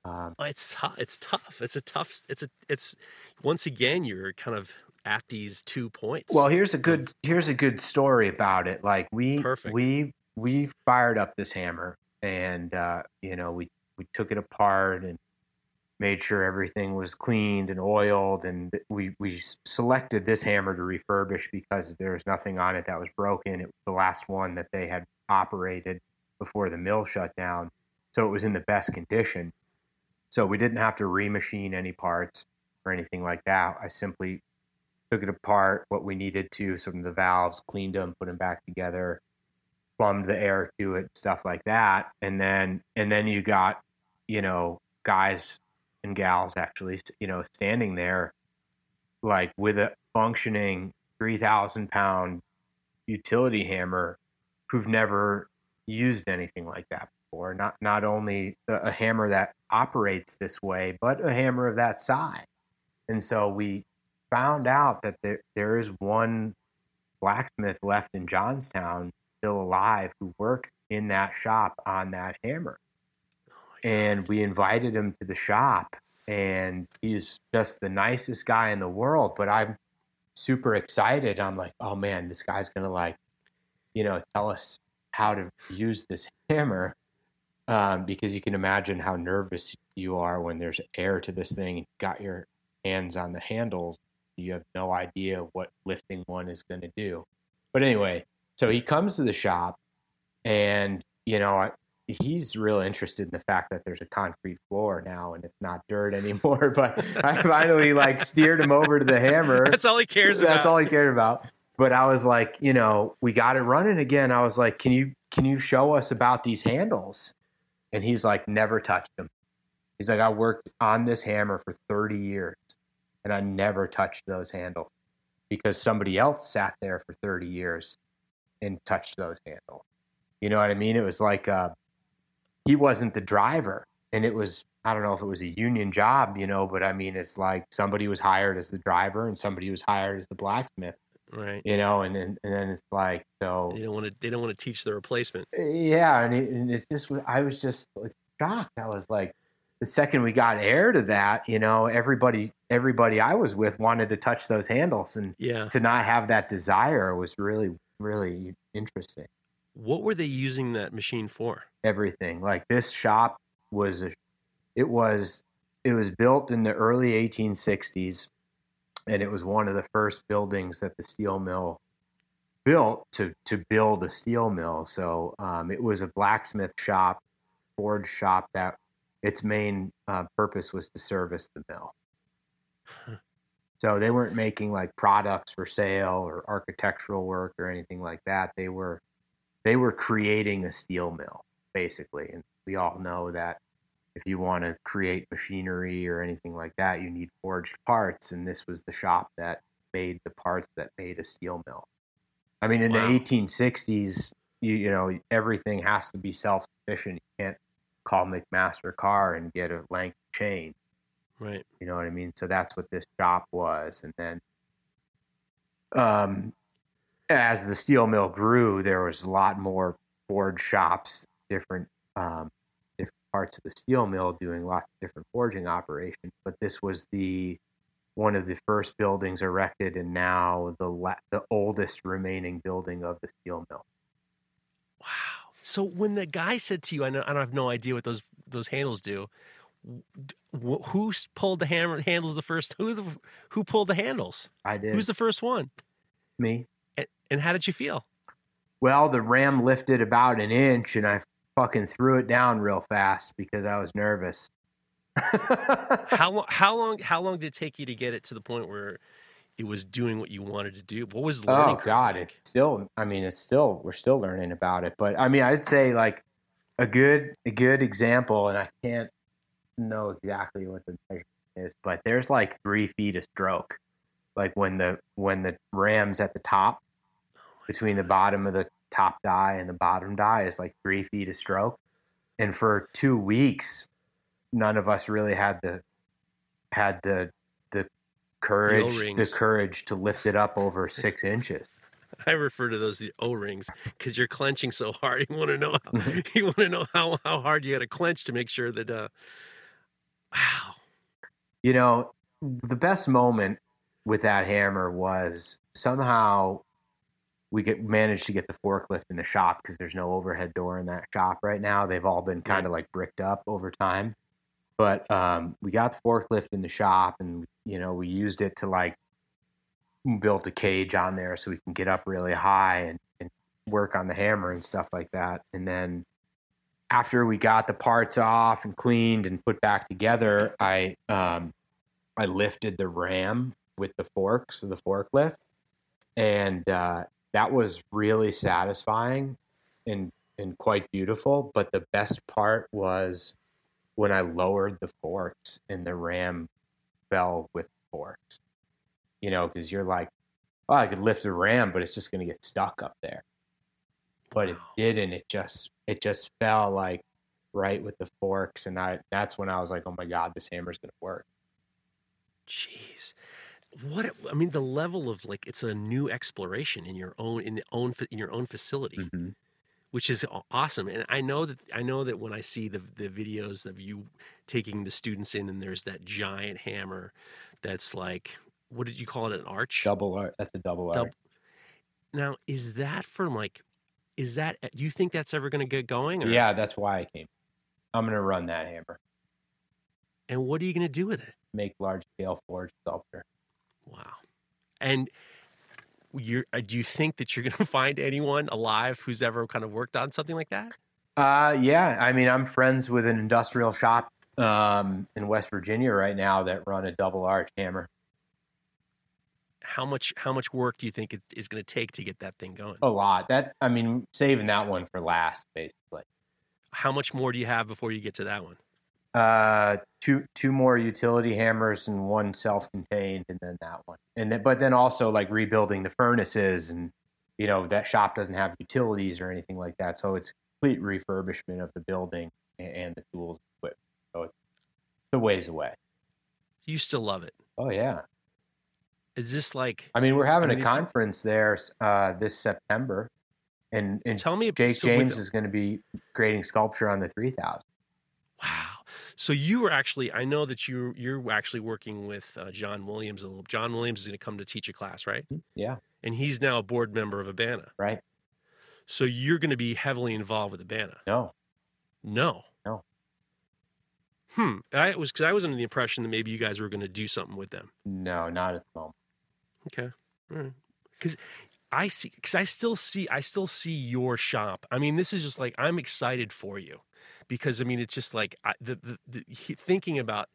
Um, it's, it's tough. It's a tough, it's a, it's once again, you're kind of at these two points. Well, here's a good here's a good story about it. Like we Perfect. we we fired up this hammer, and uh, you know, we we took it apart and made sure everything was cleaned and oiled, and we we selected this hammer to refurbish because there was nothing on it that was broken. It was the last one that they had operated before the mill shut down, so it was in the best condition. So we didn't have to remachine any parts or anything like that. I simply took it apart, what we needed to, some of the valves, cleaned them, put them back together, plumbed the air to it, stuff like that. And then, and then you got, you know, guys and gals actually, you know, standing there like with a functioning three thousand pound utility hammer who've never used anything like that before. Not, not only a hammer that operates this way, but a hammer of that size. And so we found out that there there is one blacksmith left in Johnstown still alive who worked in that shop on that hammer. Oh my and God. We invited him to the shop, and he's just the nicest guy in the world, but I'm super excited. I'm like, oh man, this guy's gonna like, you know, tell us how to use this hammer, um, because you can imagine how nervous you are when there's air to this thing and you got your hands on the handles. You have no idea what lifting one is going to do. But anyway, so he comes to the shop, and, you know, I, he's real interested in the fact that there's a concrete floor now and it's not dirt anymore. But I finally, like, steered him over to the hammer. That's all he cares about. That's all he cared about. But I was like, you know, we got it running again. I was like, can you can you show us about these handles? And he's like, never touched them. He's like, I worked on this hammer for thirty years. And I never touched those handles because somebody else sat there for thirty years and touched those handles. You know what I mean? It was like uh, he wasn't the driver. And it was, I don't know if it was a union job, you know, but I mean, it's like somebody was hired as the driver and somebody was hired as the blacksmith. Right. You know, and then, and then it's like, so. They don't want to, they don't want to teach the replacement. Yeah. And, it, and it's just, I was just like shocked. I was like, the second we got air to that, you know, everybody, everybody I was with wanted to touch those handles, and yeah. to not have that desire was really, really interesting. What were they using that machine for? Everything. Like this shop was, a, it was, it was built in the early eighteen sixties, and it was one of the first buildings that the steel mill built to, to build a steel mill. So um, it was a blacksmith shop, forge shop that, its main uh, purpose was to service the mill. Huh. So they weren't making like products for sale or architectural work or anything like that. They were, they were creating a steel mill basically. And we all know that if you want to create machinery or anything like that, you need forged parts. And this was the shop that made the parts that made a steel mill. I mean, in wow. the eighteen sixties, you, you know, everything has to be self-sufficient. You can't call McMaster Car and get a length chain. Right. You know what I mean? So that's what this shop was. And then um, as the steel mill grew, there was a lot more forge shops, different um, different parts of the steel mill doing lots of different forging operations. But this was the one of the first buildings erected, and now the la- the oldest remaining building of the steel mill. Wow! So when the guy said to you, "I know, I have no idea what those those handles do," who pulled the hammer handles the first? Who the, who pulled the handles? I did. Who's the first one? Me. And, and how did you feel? Well, the ram lifted about an inch, and I fucking threw it down real fast because I was nervous. how long? How long? How long did it take you to get it to the point where it was doing what you wanted to do? What was the learning? Oh God, like? It's still. I mean, it's still. We're still learning about it, but I mean, I'd say like a good a good example, and I can't know exactly what the measurement is, but there's like three feet a stroke, like when the when the ram's at the top. Between the bottom of the top die and the bottom die is like three feet a stroke. And for two weeks, none of us really had the, had the, the courage, the, the courage to lift it up over six inches. I refer to those as the O-rings because you're clenching so hard. You want to know, how, you want to know how, how hard you got to clench to make sure that, uh, wow. You know, the best moment with that hammer was somehow, we get managed to get the forklift in the shop because there's no overhead door in that shop right now. They've all been kind of like bricked up over time, but um, we got the forklift in the shop, and you know we used it to like build a cage on there so we can get up really high and, and work on the hammer and stuff like that. And then after we got the parts off and cleaned and put back together, I um, I lifted the ram with the forks of the forklift, and uh, that was really satisfying and, and quite beautiful. But the best part was when I lowered the forks and the ram fell with the forks, you know, because you're like, oh, I could lift the ram, but it's just going to get stuck up there. But it didn't. It just it just fell like right with the forks. And I that's when I was like, oh, my God, this hammer's going to work. Jeez. What I mean, the level of like it's a new exploration in your own in the own in your own facility, mm-hmm. which is awesome. And I know that I know that when I see the the videos of you taking the students in, and there's that giant hammer that's like, what did you call it? An arch? Double arch. That's a double arch. Now, is that for like, is that do you think that's ever going to get going? Or? Yeah, that's why I came. I'm going to run that hammer. And what are you going to do with it? Make large scale forge sculpture. Wow. And you do you think that you're going to find anyone alive who's ever kind of worked on something like that? Uh, yeah. I mean, I'm friends with an industrial shop um, in West Virginia right now that run a double arch hammer. How much how much work do you think it is going to take to get that thing going? A lot. That I mean, saving that one for last, basically. How much more do you have before you get to that one? Uh, two two more utility hammers and one self-contained, and then that one. And then, but then also like rebuilding the furnaces, and you know that shop doesn't have utilities or anything like that, so it's complete refurbishment of the building and, and the tools and equipment. So it's a ways away. You still love it? Oh yeah. Is this like? I mean, we're having I mean, a conference there uh, this September, and and tell me, Jake James is going to be creating sculpture on the three thousand. Wow. So you were actually, I know that you, you're actually working with uh, John Williams. A little. John Williams is going to come to teach a class, right? Yeah. And he's now a board member of ABANA. Right. So you're going to be heavily involved with ABANA. No. No. No. Hmm. I was, because I was under the impression that maybe you guys were going to do something with them. No, not at the moment. Okay. All right. Because I see, because I still see, I still see your shop. I mean, this is just like, I'm excited for you. Because, I mean, it's just like I, the, the, the, thinking about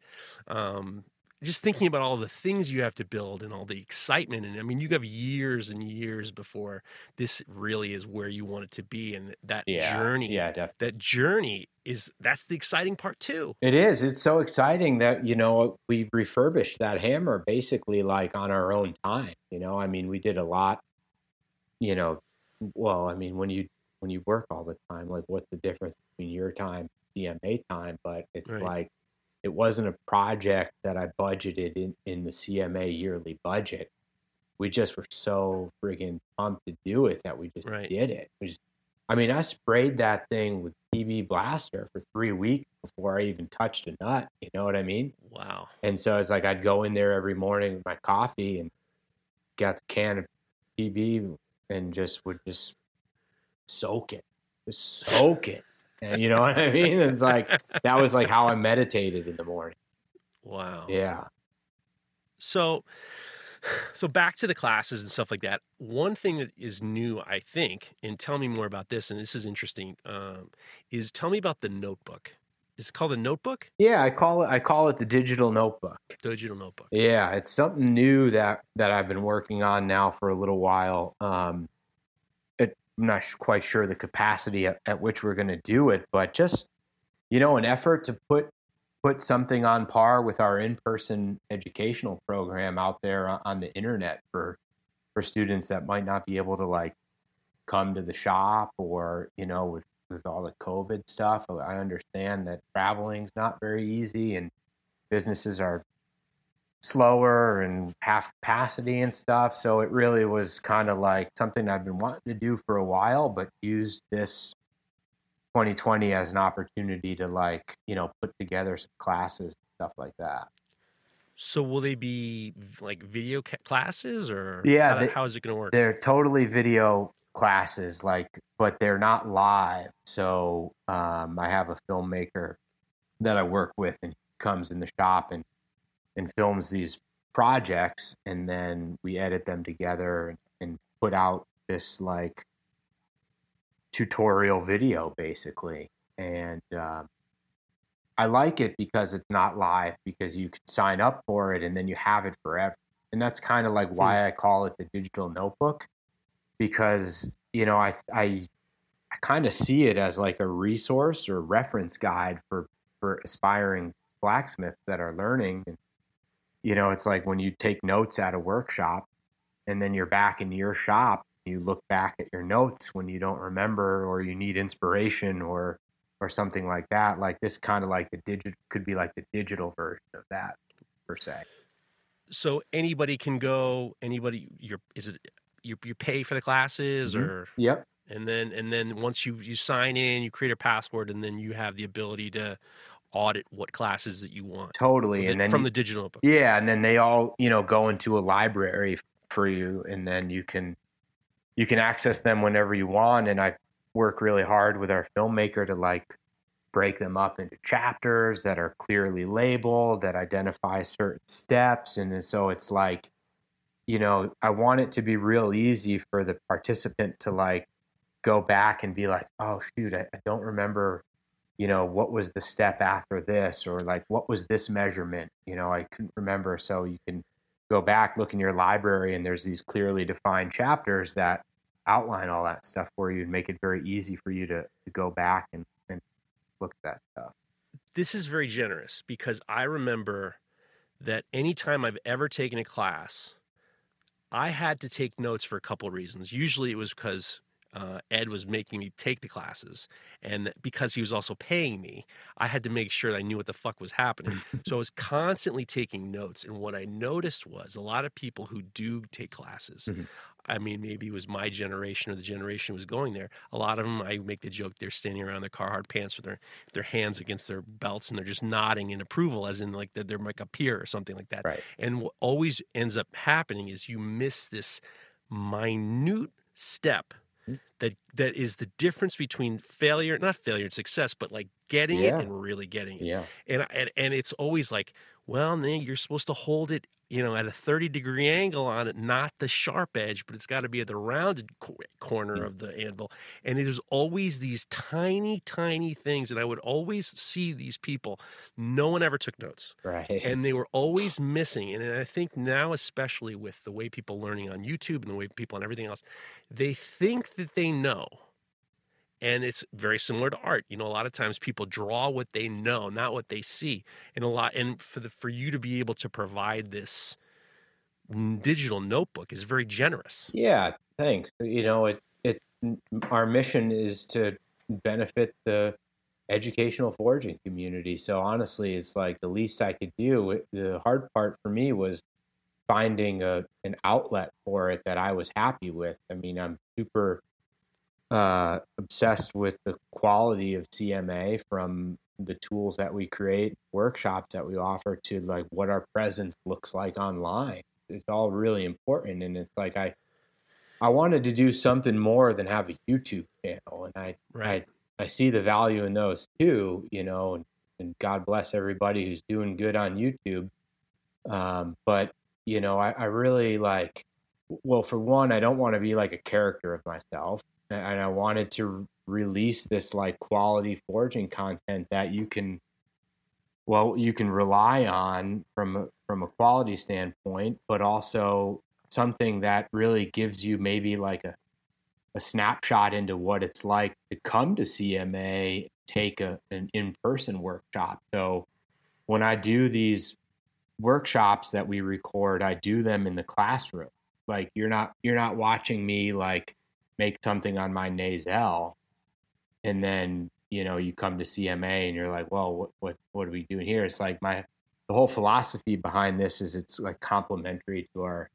um, just thinking about all the things you have to build and all the excitement. And I mean, you have years and years before this really is where you want it to be. And that yeah, journey, yeah, definitely. that journey is that's the exciting part, too. It is. It's so exciting that, you know, we refurbished that hammer basically like on our own time. You know, I mean, we did a lot, you know, well, I mean, when you when you work all the time, like what's the difference between your time, C M A time, but it's right. like, it wasn't a project that I budgeted in, in the C M A yearly budget. we just were so freaking pumped to do it that we just right. did it. We just, I mean, I sprayed that thing with P B Blaster for three weeks before I even touched a nut. You know what I mean? Wow. And so it's like I'd go in there every morning with my coffee and got the can of P B and just would just soak it. Just soak it. And you know what I mean? It's like that was like how I meditated in the morning. Wow. Yeah. So... So back to the classes and stuff like that. One thing that is new, I think, and tell me more about this, and this is interesting, um, is tell me about the notebook. Is it called a notebook? Yeah, I call it I call it the digital notebook. Digital notebook. Yeah, it's something new that, that I've been working on now for a little while. Um, it, I'm not quite sure the capacity at, at which we're going to do it, but just, you know, an effort to put put something on par with our in-person educational program out there on the internet for, for students that might not be able to like come to the shop or, you know, with, with all the COVID stuff. I understand that traveling's not very easy and businesses are slower and half capacity and stuff. So it really was kind of like something I've been wanting to do for a while, but used this twenty twenty as an opportunity to like, you know, put together some classes, stuff like that. So will they be like video ca- classes or yeah, how, they, how is it going to work? They're totally video classes, like, but they're not live. So um, I have a filmmaker that I work with and comes in the shop and, and films these projects. And then we edit them together and, and put out this like tutorial video basically. And um, I like it because it's not live, because you can sign up for it and then you have it forever. And that's kind of like why I call it the digital notebook, because, you know, I I, I kind of see it as like a resource or reference guide for, for aspiring blacksmiths that are learning. And, you know, it's like when you take notes at a workshop and then you're back in your shop, you look back at your notes when you don't remember or you need inspiration or or something like that. Like this kind of like the digital could be like the digital version of that per se. So anybody can go, anybody you're is it you you pay for the classes mm-hmm. or yep. And then and then once you, you sign in, you create a password and then you have the ability to audit what classes that you want. Totally. And the, then from the digital book. Yeah, and then they all, you know, go into a library for you and then you can You can access them whenever you want. And I work really hard with our filmmaker to like break them up into chapters that are clearly labeled, that identify certain steps. And so it's like, you know, I want it to be real easy for the participant to like go back and be like, oh, shoot, I, I don't remember, you know, what was the step after this or like what was this measurement? You know, I couldn't remember. So you can go back, look in your library, and there's these clearly defined chapters that outline all that stuff for you and make it very easy for you to, to go back and, and look at that stuff. This is very generous because I remember that anytime I've ever taken a class, I had to take notes for a couple of reasons. Usually it was because uh, Ed was making me take the classes, and because he was also paying me, I had to make sure that I knew what the fuck was happening. So I was constantly taking notes. And what I noticed was a lot of people who do take classes, mm-hmm. I mean, maybe it was my generation or the generation was going there. A lot of them, I make the joke, they're standing around their Carhartt pants with their, their hands against their belts and they're just nodding in approval as in like that they're like a peer or something like that. Right. And what always ends up happening is you miss this minute step that that is the difference between failure, not failure and success, but like getting yeah. it and really getting it. Yeah. And, and and it's always like, well, you're supposed to hold it, you know, at a thirty degree angle on it, not the sharp edge, but it's got to be at the rounded co- corner mm-hmm. of the anvil. And there's always these tiny, tiny things. And I would always see these people. No one ever took notes. Right. And they were always missing. And I think now, especially with the way people learning on YouTube and the way people and everything else, they think that they know. And it's very similar to art. You know, a lot of times people draw what they know, not what they see. And a lot, and for the for you to be able to provide this digital notebook is very generous. Yeah, thanks. You know, it it our mission is to benefit the educational forging community. So honestly, it's like the least I could do. The hard part for me was finding a an outlet for it that I was happy with. I mean, I'm super uh, obsessed with the quality of C M A, from the tools that we create, workshops that we offer, to like what our presence looks like online. It's all really important. And it's like, I, I wanted to do something more than have a YouTube channel. And I, right. I, I see the value in those too, you know, and, and God bless everybody who's doing good on YouTube. Um, but you know, I, I really like, well, for one, I don't want to be like a character of myself, and, and I wanted to release this like quality forging content that you can, well, you can rely on from, from a quality standpoint, but also something that really gives you maybe like a, a snapshot into what it's like to come to C M A, take a, an in-person workshop. So when I do these workshops that we record, I do them in the classroom. Like you're not, you're not watching me like make something on my nasal, and then, you know, you come to C M A and you're like, well, what, what, what are we doing here? It's like my, the whole philosophy behind this is it's like complementary to our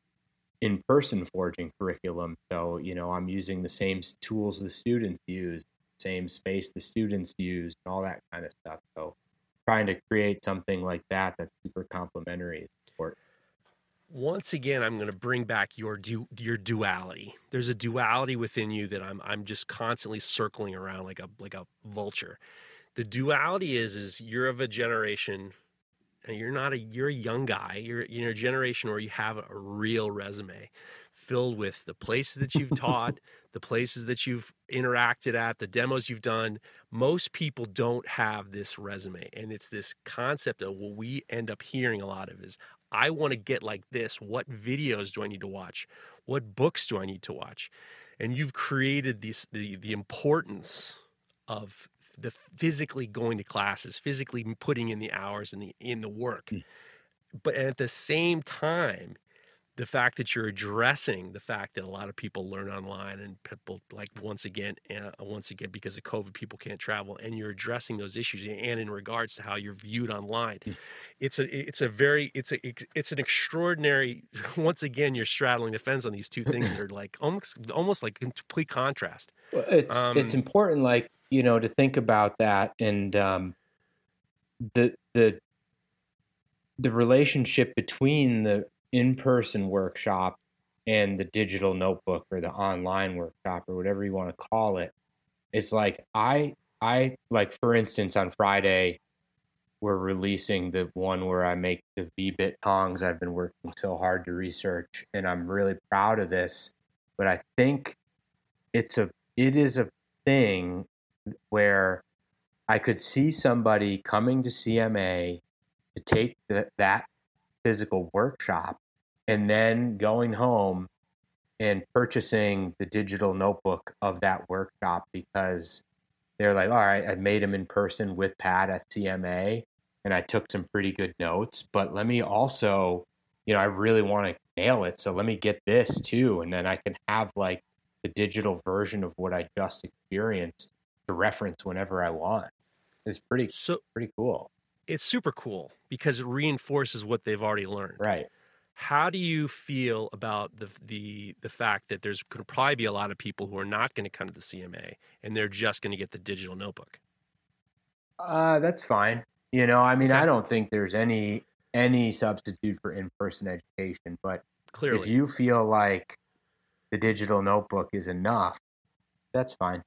in-person forging curriculum. So, you know, I'm using the same tools the students use, same space the students use, and all that kind of stuff. So trying to create something like that that's super complementary is important. Once again, I'm going to bring back your du- your duality. There's a duality within you that I'm I'm just constantly circling around like a like a vulture. The duality is is you're of a generation, and you're not a you're a young guy. You're you're a generation where you have a real resume filled with the places that you've taught, the places that you've interacted at, the demos you've done. Most people don't have this resume, and it's this concept of what we end up hearing a lot of is, I want to get like this. What videos do I need to watch? What books do I need to watch? And you've created this, the, the importance of the physically going to classes, physically putting in the hours and the, in the work. Mm. But at the same time, the fact that you're addressing the fact that a lot of people learn online, and people like once again, uh, once again, because of COVID, people can't travel, and you're addressing those issues and in regards to how you're viewed online. Mm. It's a, it's a very, it's a, it's an extraordinary, once again, you're straddling the fence on these two things that are like almost, almost like complete contrast. Well, it's, um, it's important, like, you know, to think about that. And um, the, the, the relationship between the in-person workshop and the digital notebook or the online workshop or whatever you want to call it. It's like, I, I like, for instance, on Friday, we're releasing the one where I make the V-bit tongs. I've been working so hard to research, and I'm really proud of this, but I think it's a, it is a thing where I could see somebody coming to C M A to take the, that physical workshop, and then going home and purchasing the digital notebook of that workshop, because they're like, all right, I made them in person with Pat at C M A, and I took some pretty good notes, but let me also, you know, I really want to nail it. So let me get this too. And then I can have like the digital version of what I just experienced to reference whenever I want. It's pretty, so, pretty cool. It's super cool because it reinforces what they've already learned. Right. How do you feel about the the the fact that there's going to probably be a lot of people who are not going to come to the C M A and they're just going to get the digital notebook? Uh, that's fine. You know, I mean, okay. I don't think there's any any substitute for in-person education, but clearly, if you feel like the digital notebook is enough, that's fine.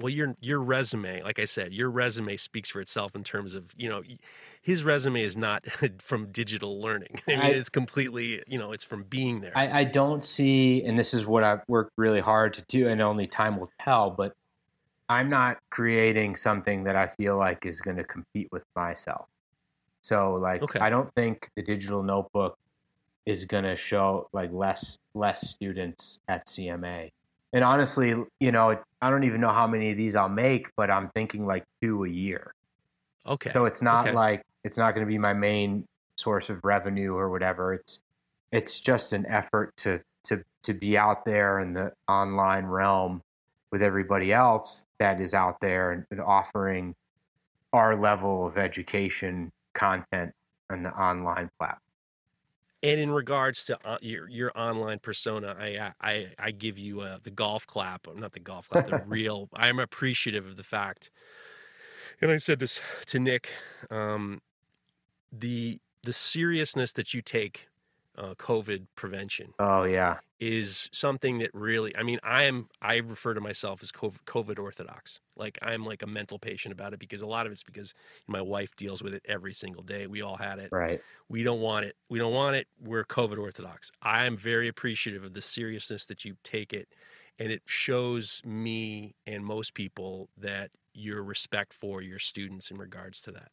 Well, your your resume, like I said, your resume speaks for itself in terms of, you know, his resume is not from digital learning. I mean, I, it's completely, you know, it's from being there. I, I don't see, and this is what I've worked really hard to do, and only time will tell, but I'm not creating something that I feel like is going to compete with myself. So, like, okay. I don't think the digital notebook is going to show, like, less less students at C M A. And honestly, you know, I don't even know how many of these I'll make, but I'm thinking like two a year. Okay. So it's not okay. like, it's not going to be my main source of revenue or whatever. It's, it's just an effort to, to, to be out there in the online realm with everybody else that is out there and, and offering our level of education content on the online platform. And in regards to uh, your your online persona, I I, I give you uh, the golf clap. Not the golf clap, the real. I'm appreciative of the fact. And I said this to Nick, um, the the seriousness that you take uh, COVID prevention. Oh yeah, is something that really. I mean, I am. I refer to myself as COVID orthodox. Like I'm like a mental patient about it because a lot of it's because my wife deals with it every single day. We all had it. Right. We don't want it. We don't want it. We're COVID orthodox. I am very appreciative of the seriousness that you take it, and it shows me and most people that your respect for your students in regards to that.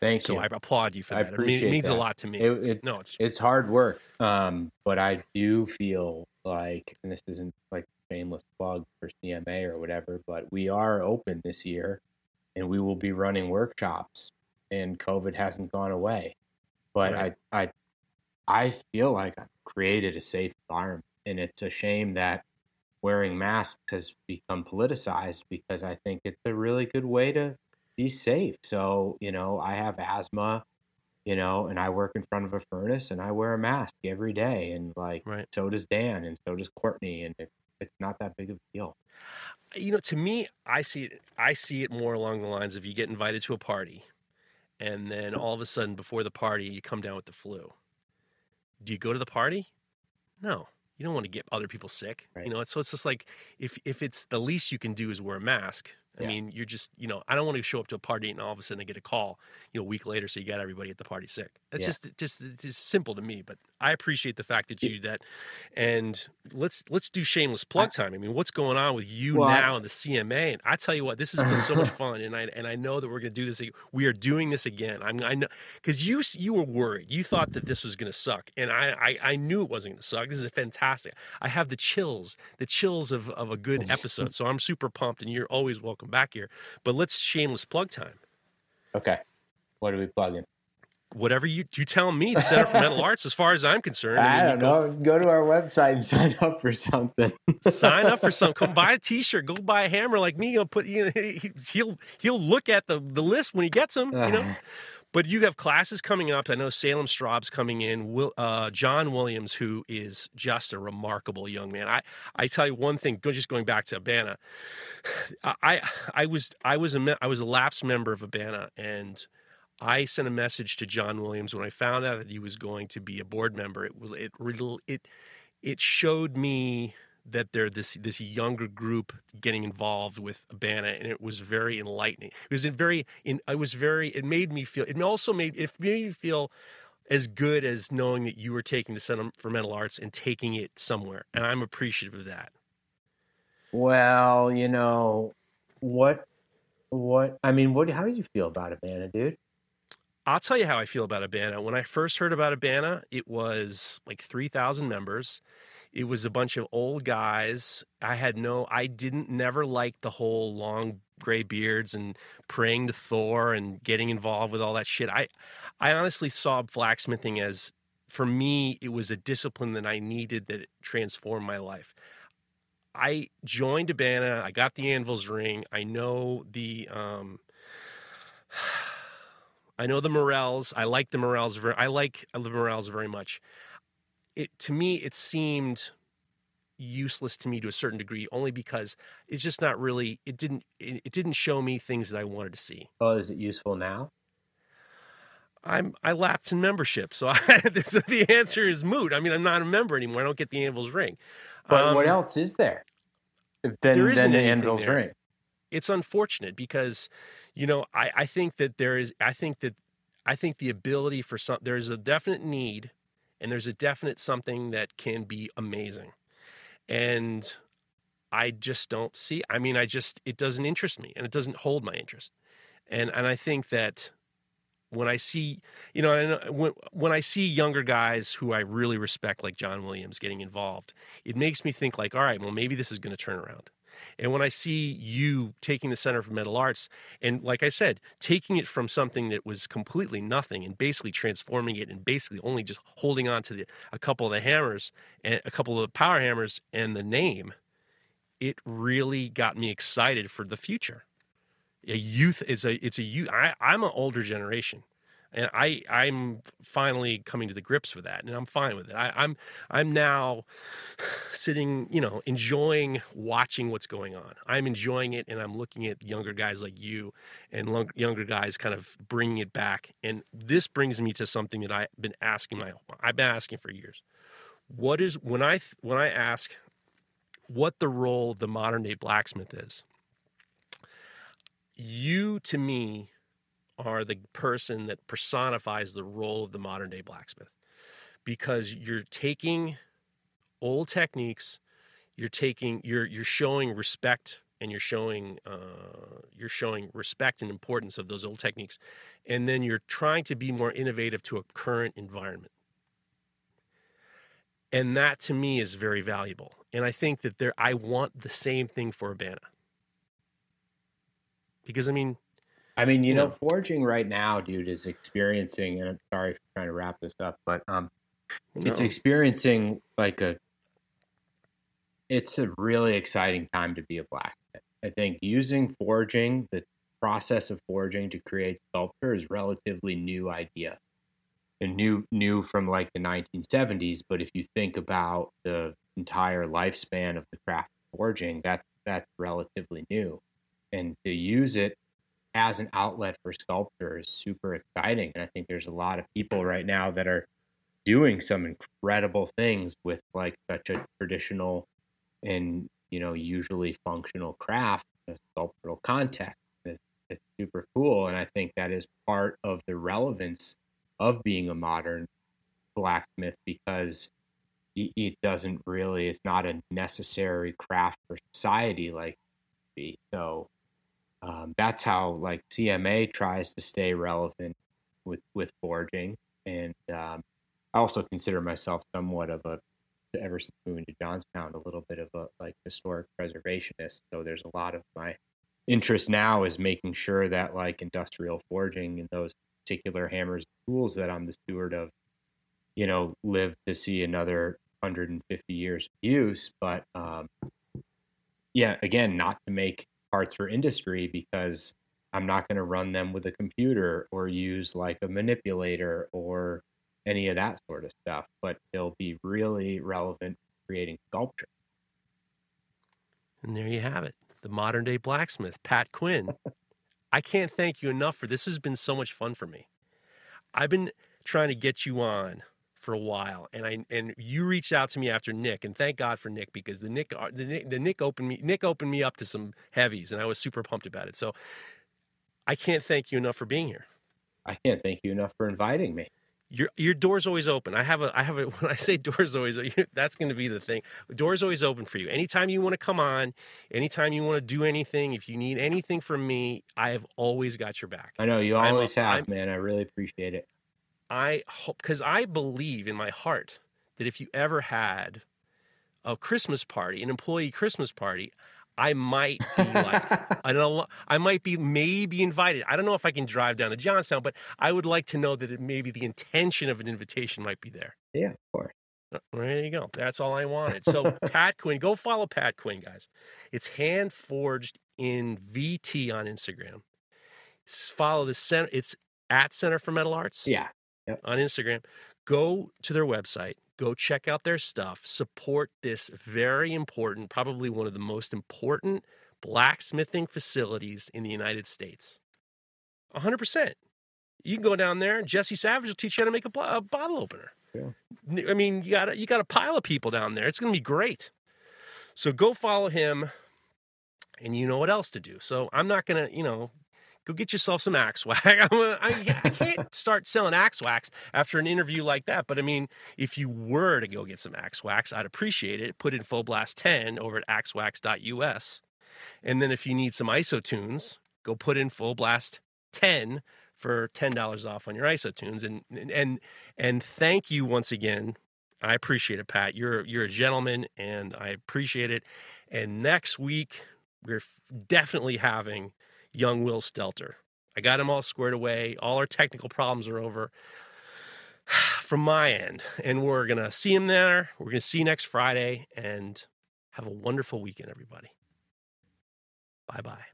Thank so you. So I applaud you for I that. Appreciate it means that. A lot to me. It, it, no, it's it's hard work, um, but I do feel like, and this isn't like a shameless plug for C M A or whatever, but we are open this year, and we will be running workshops, and COVID hasn't gone away. But right. I, I, I feel like I've created a safe environment, and it's a shame that wearing masks has become politicized because I think it's a really good way to be safe. So, you know, I have asthma, you know, and I work in front of a furnace and I wear a mask every day. And like, right. So does Dan and so does Courtney. And it, it's not that big of a deal. You know, to me, I see it, I see it more along the lines of you get invited to a party and then all of a sudden before the party, you come down with the flu. Do you go to the party? No. You don't want to get other people sick, right. You know, so it's just like, if, if it's the least you can do is wear a mask, I yeah. mean, you're just, you know, I don't want to show up to a party and all of a sudden I get a call, you know, a week later. So you got everybody at the party sick. That's yeah. just, just, it's just simple to me, but I appreciate the fact that you do that. And let's, let's do shameless plug time. I mean, what's going on with you well, now in the C M A? And I tell you what, this has been so much fun. And I, and I know that we're going to do this. We are doing this again. I'm, I know, cause you, you were worried. You thought that this was going to suck. And I, I, I knew it wasn't going to suck. This is a fantastic. I have the chills, the chills of, of a good episode. So I'm super pumped and you're always welcome back here, but let's shameless plug time. Okay, what are we plugging? Whatever you you tell me. The Center for Metal Arts, as far as I'm concerned. I, I mean, don't know. Go, go to our website and sign up for something. Sign up for something. Come buy a T-shirt. Go buy a hammer like me. He'll put. You know, he, he'll he'll look at the the list when he gets them. You know. But you have classes coming up. I know Salem Straub's coming in. Will, uh, John Williams, who is just a remarkable young man. I, I tell you one thing. Just going back to ABANA, I I was I was a I was a lapsed member of ABANA, and I sent a message to John Williams when I found out that he was going to be a board member. It it it it showed me that they're this this younger group getting involved with ABANA, and it was very enlightening. It was very, in, I was very. It made me feel. It also made it made me feel as good as knowing that you were taking the Center for Metal Arts and taking it somewhere, and I'm appreciative of that. Well, you know, what, what I mean, what? How did you feel about ABANA, dude? I'll tell you how I feel about ABANA. When I first heard about ABANA, it was like three thousand members. It was a bunch of old guys. I had no, I didn't never like the whole long gray beards and praying to Thor and getting involved with all that shit. I, I honestly saw blacksmithing as, for me, it was a discipline that I needed that transformed my life. I joined ABANA. I got the anvil's ring. I know the, um, I know the Morels. I like the Morels. I like the Morels very much. It, to me, it seemed useless to me to a certain degree, only because it's just not really, it didn't, it, it didn't show me things that I wanted to see. Oh, is it useful now? I'm, I lapsed in membership. So I, this, the answer is moot. I mean, I'm not a member anymore. I don't get the Anvil's Ring. But um, what else is there than, there isn't than the Anvil's there. Ring? It's unfortunate because, you know, I, I think that there is, I think that, I think the ability for some, there is a definite need. And there's a definite something that can be amazing. And I just don't see, I mean, I just, it doesn't interest me and it doesn't hold my interest. And and I think that when I see, you know, when, when I see younger guys who I really respect, like John Williams getting involved, it makes me think like, all right, well, maybe this is going to turn around. And when I see you taking the Center for Metal Arts and, like I said, taking it from something that was completely nothing and basically transforming it and basically only just holding on to the, a couple of the hammers and a couple of the power hammers and the name, it really got me excited for the future. A youth is a, it's a youth. I, I'm an older generation. And I, I'm finally coming to the grips with that, and I'm fine with it. I, I'm, I'm now sitting, you know, enjoying watching what's going on. I'm enjoying it, and I'm looking at younger guys like you and long, younger guys kind of bringing it back. And this brings me to something that I've been asking my, I've been asking for years. What is, when I, when I ask what the role of the modern day blacksmith is, you to me are the person that personifies the role of the modern day blacksmith, because you're taking old techniques, you're taking, you're, you're showing respect, and you're showing, uh, you're showing respect and importance of those old techniques. And then you're trying to be more innovative to a current environment. And that to me is very valuable. And I think that there, I want the same thing for ABANA, because I mean, I mean, you know, forging right now, dude, is experiencing, and I'm sorry for trying to wrap this up, but um, no. it's experiencing like a, it's a really exciting time to be a blacksmith. I think using forging, the process of forging to create sculpture, is a relatively new idea, and new, new from like the nineteen seventies. But if you think about the entire lifespan of the craft of forging, that's, that's relatively new. And to use it as an outlet for sculpture is super exciting. And I think there's a lot of people right now that are doing some incredible things with like such a traditional and, you know, usually functional craft, a sculptural context. It's, it's super cool. And I think that is part of the relevance of being a modern blacksmith, because it, it doesn't really, it's not a necessary craft for society like it should be. So, Um, that's how like C M A tries to stay relevant with, with forging. And um, I also consider myself somewhat of a, ever since moving to Johnstown, a little bit of a like historic preservationist. So there's a lot of my interest now is making sure that like industrial forging and those particular hammers and tools that I'm the steward of, you know, live to see another one hundred fifty years of use. But um, yeah, again, not to make parts for industry, because I'm not going to run them with a computer or use like a manipulator or any of that sort of stuff, but they'll be really relevant to creating sculpture. And there you have it. The modern day blacksmith, Pat Quinn. I can't thank you enough for this. Has been so much fun for me. I've been trying to get you on for a while, and I and you reached out to me after Nick, and thank God for Nick, because the Nick the Nick, the Nick opened me Nick opened me up to some heavies, and I was super pumped about it. So I can't thank you enough for being here. I can't thank you enough for inviting me. Your your door's always open. I have a I have a when I say door's always open, that's going to be the thing. Door's always open for you. Anytime you want to come on, anytime you want to do anything, if you need anything from me, I have always got your back. I know you always I'm, have, I'm, man. I really appreciate it. I hope, because I believe in my heart that if you ever had a Christmas party, an employee Christmas party, I might be like, I don't know, I might be maybe invited. I don't know if I can drive down to Johnstown, but I would like to know that it maybe the intention of an invitation might be there. Yeah, of course. There you go. That's all I wanted. So Pat Quinn, go follow Pat Quinn, guys. It's Handforged in V T on Instagram. Follow the center. It's at Center for Metal Arts. Yeah. Yep. On Instagram. Go to their website, go check out their stuff, support this very important, probably one of the most important blacksmithing facilities in the United States. one hundred percent. You can go down there, and Jesse Savage will teach you how to make a, a bottle opener. Yeah. I mean, you got you got a pile of people down there. It's going to be great. So go follow him, and you know what else to do. So I'm not going to, you know... Go get yourself some Axwax. I, I can't start selling Axwax after an interview like that. But, I mean, if you were to go get some Axwax, I'd appreciate it. Put in Full Blast ten over at axwax dot U S. And then if you need some Isotunes, go put in Full Blast ten for ten dollars off on your Isotunes. And and and thank you once again. I appreciate it, Pat. You're you're a gentleman, and I appreciate it. And next week, we're definitely having... young Will Stelter. I got him all squared away. All our technical problems are over from my end. And we're going to see him there. We're going to see you next Friday, and have a wonderful weekend, everybody. Bye-bye.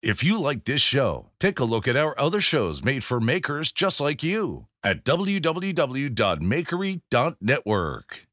If you like this show, take a look at our other shows made for makers just like you at w w w dot makery dot network.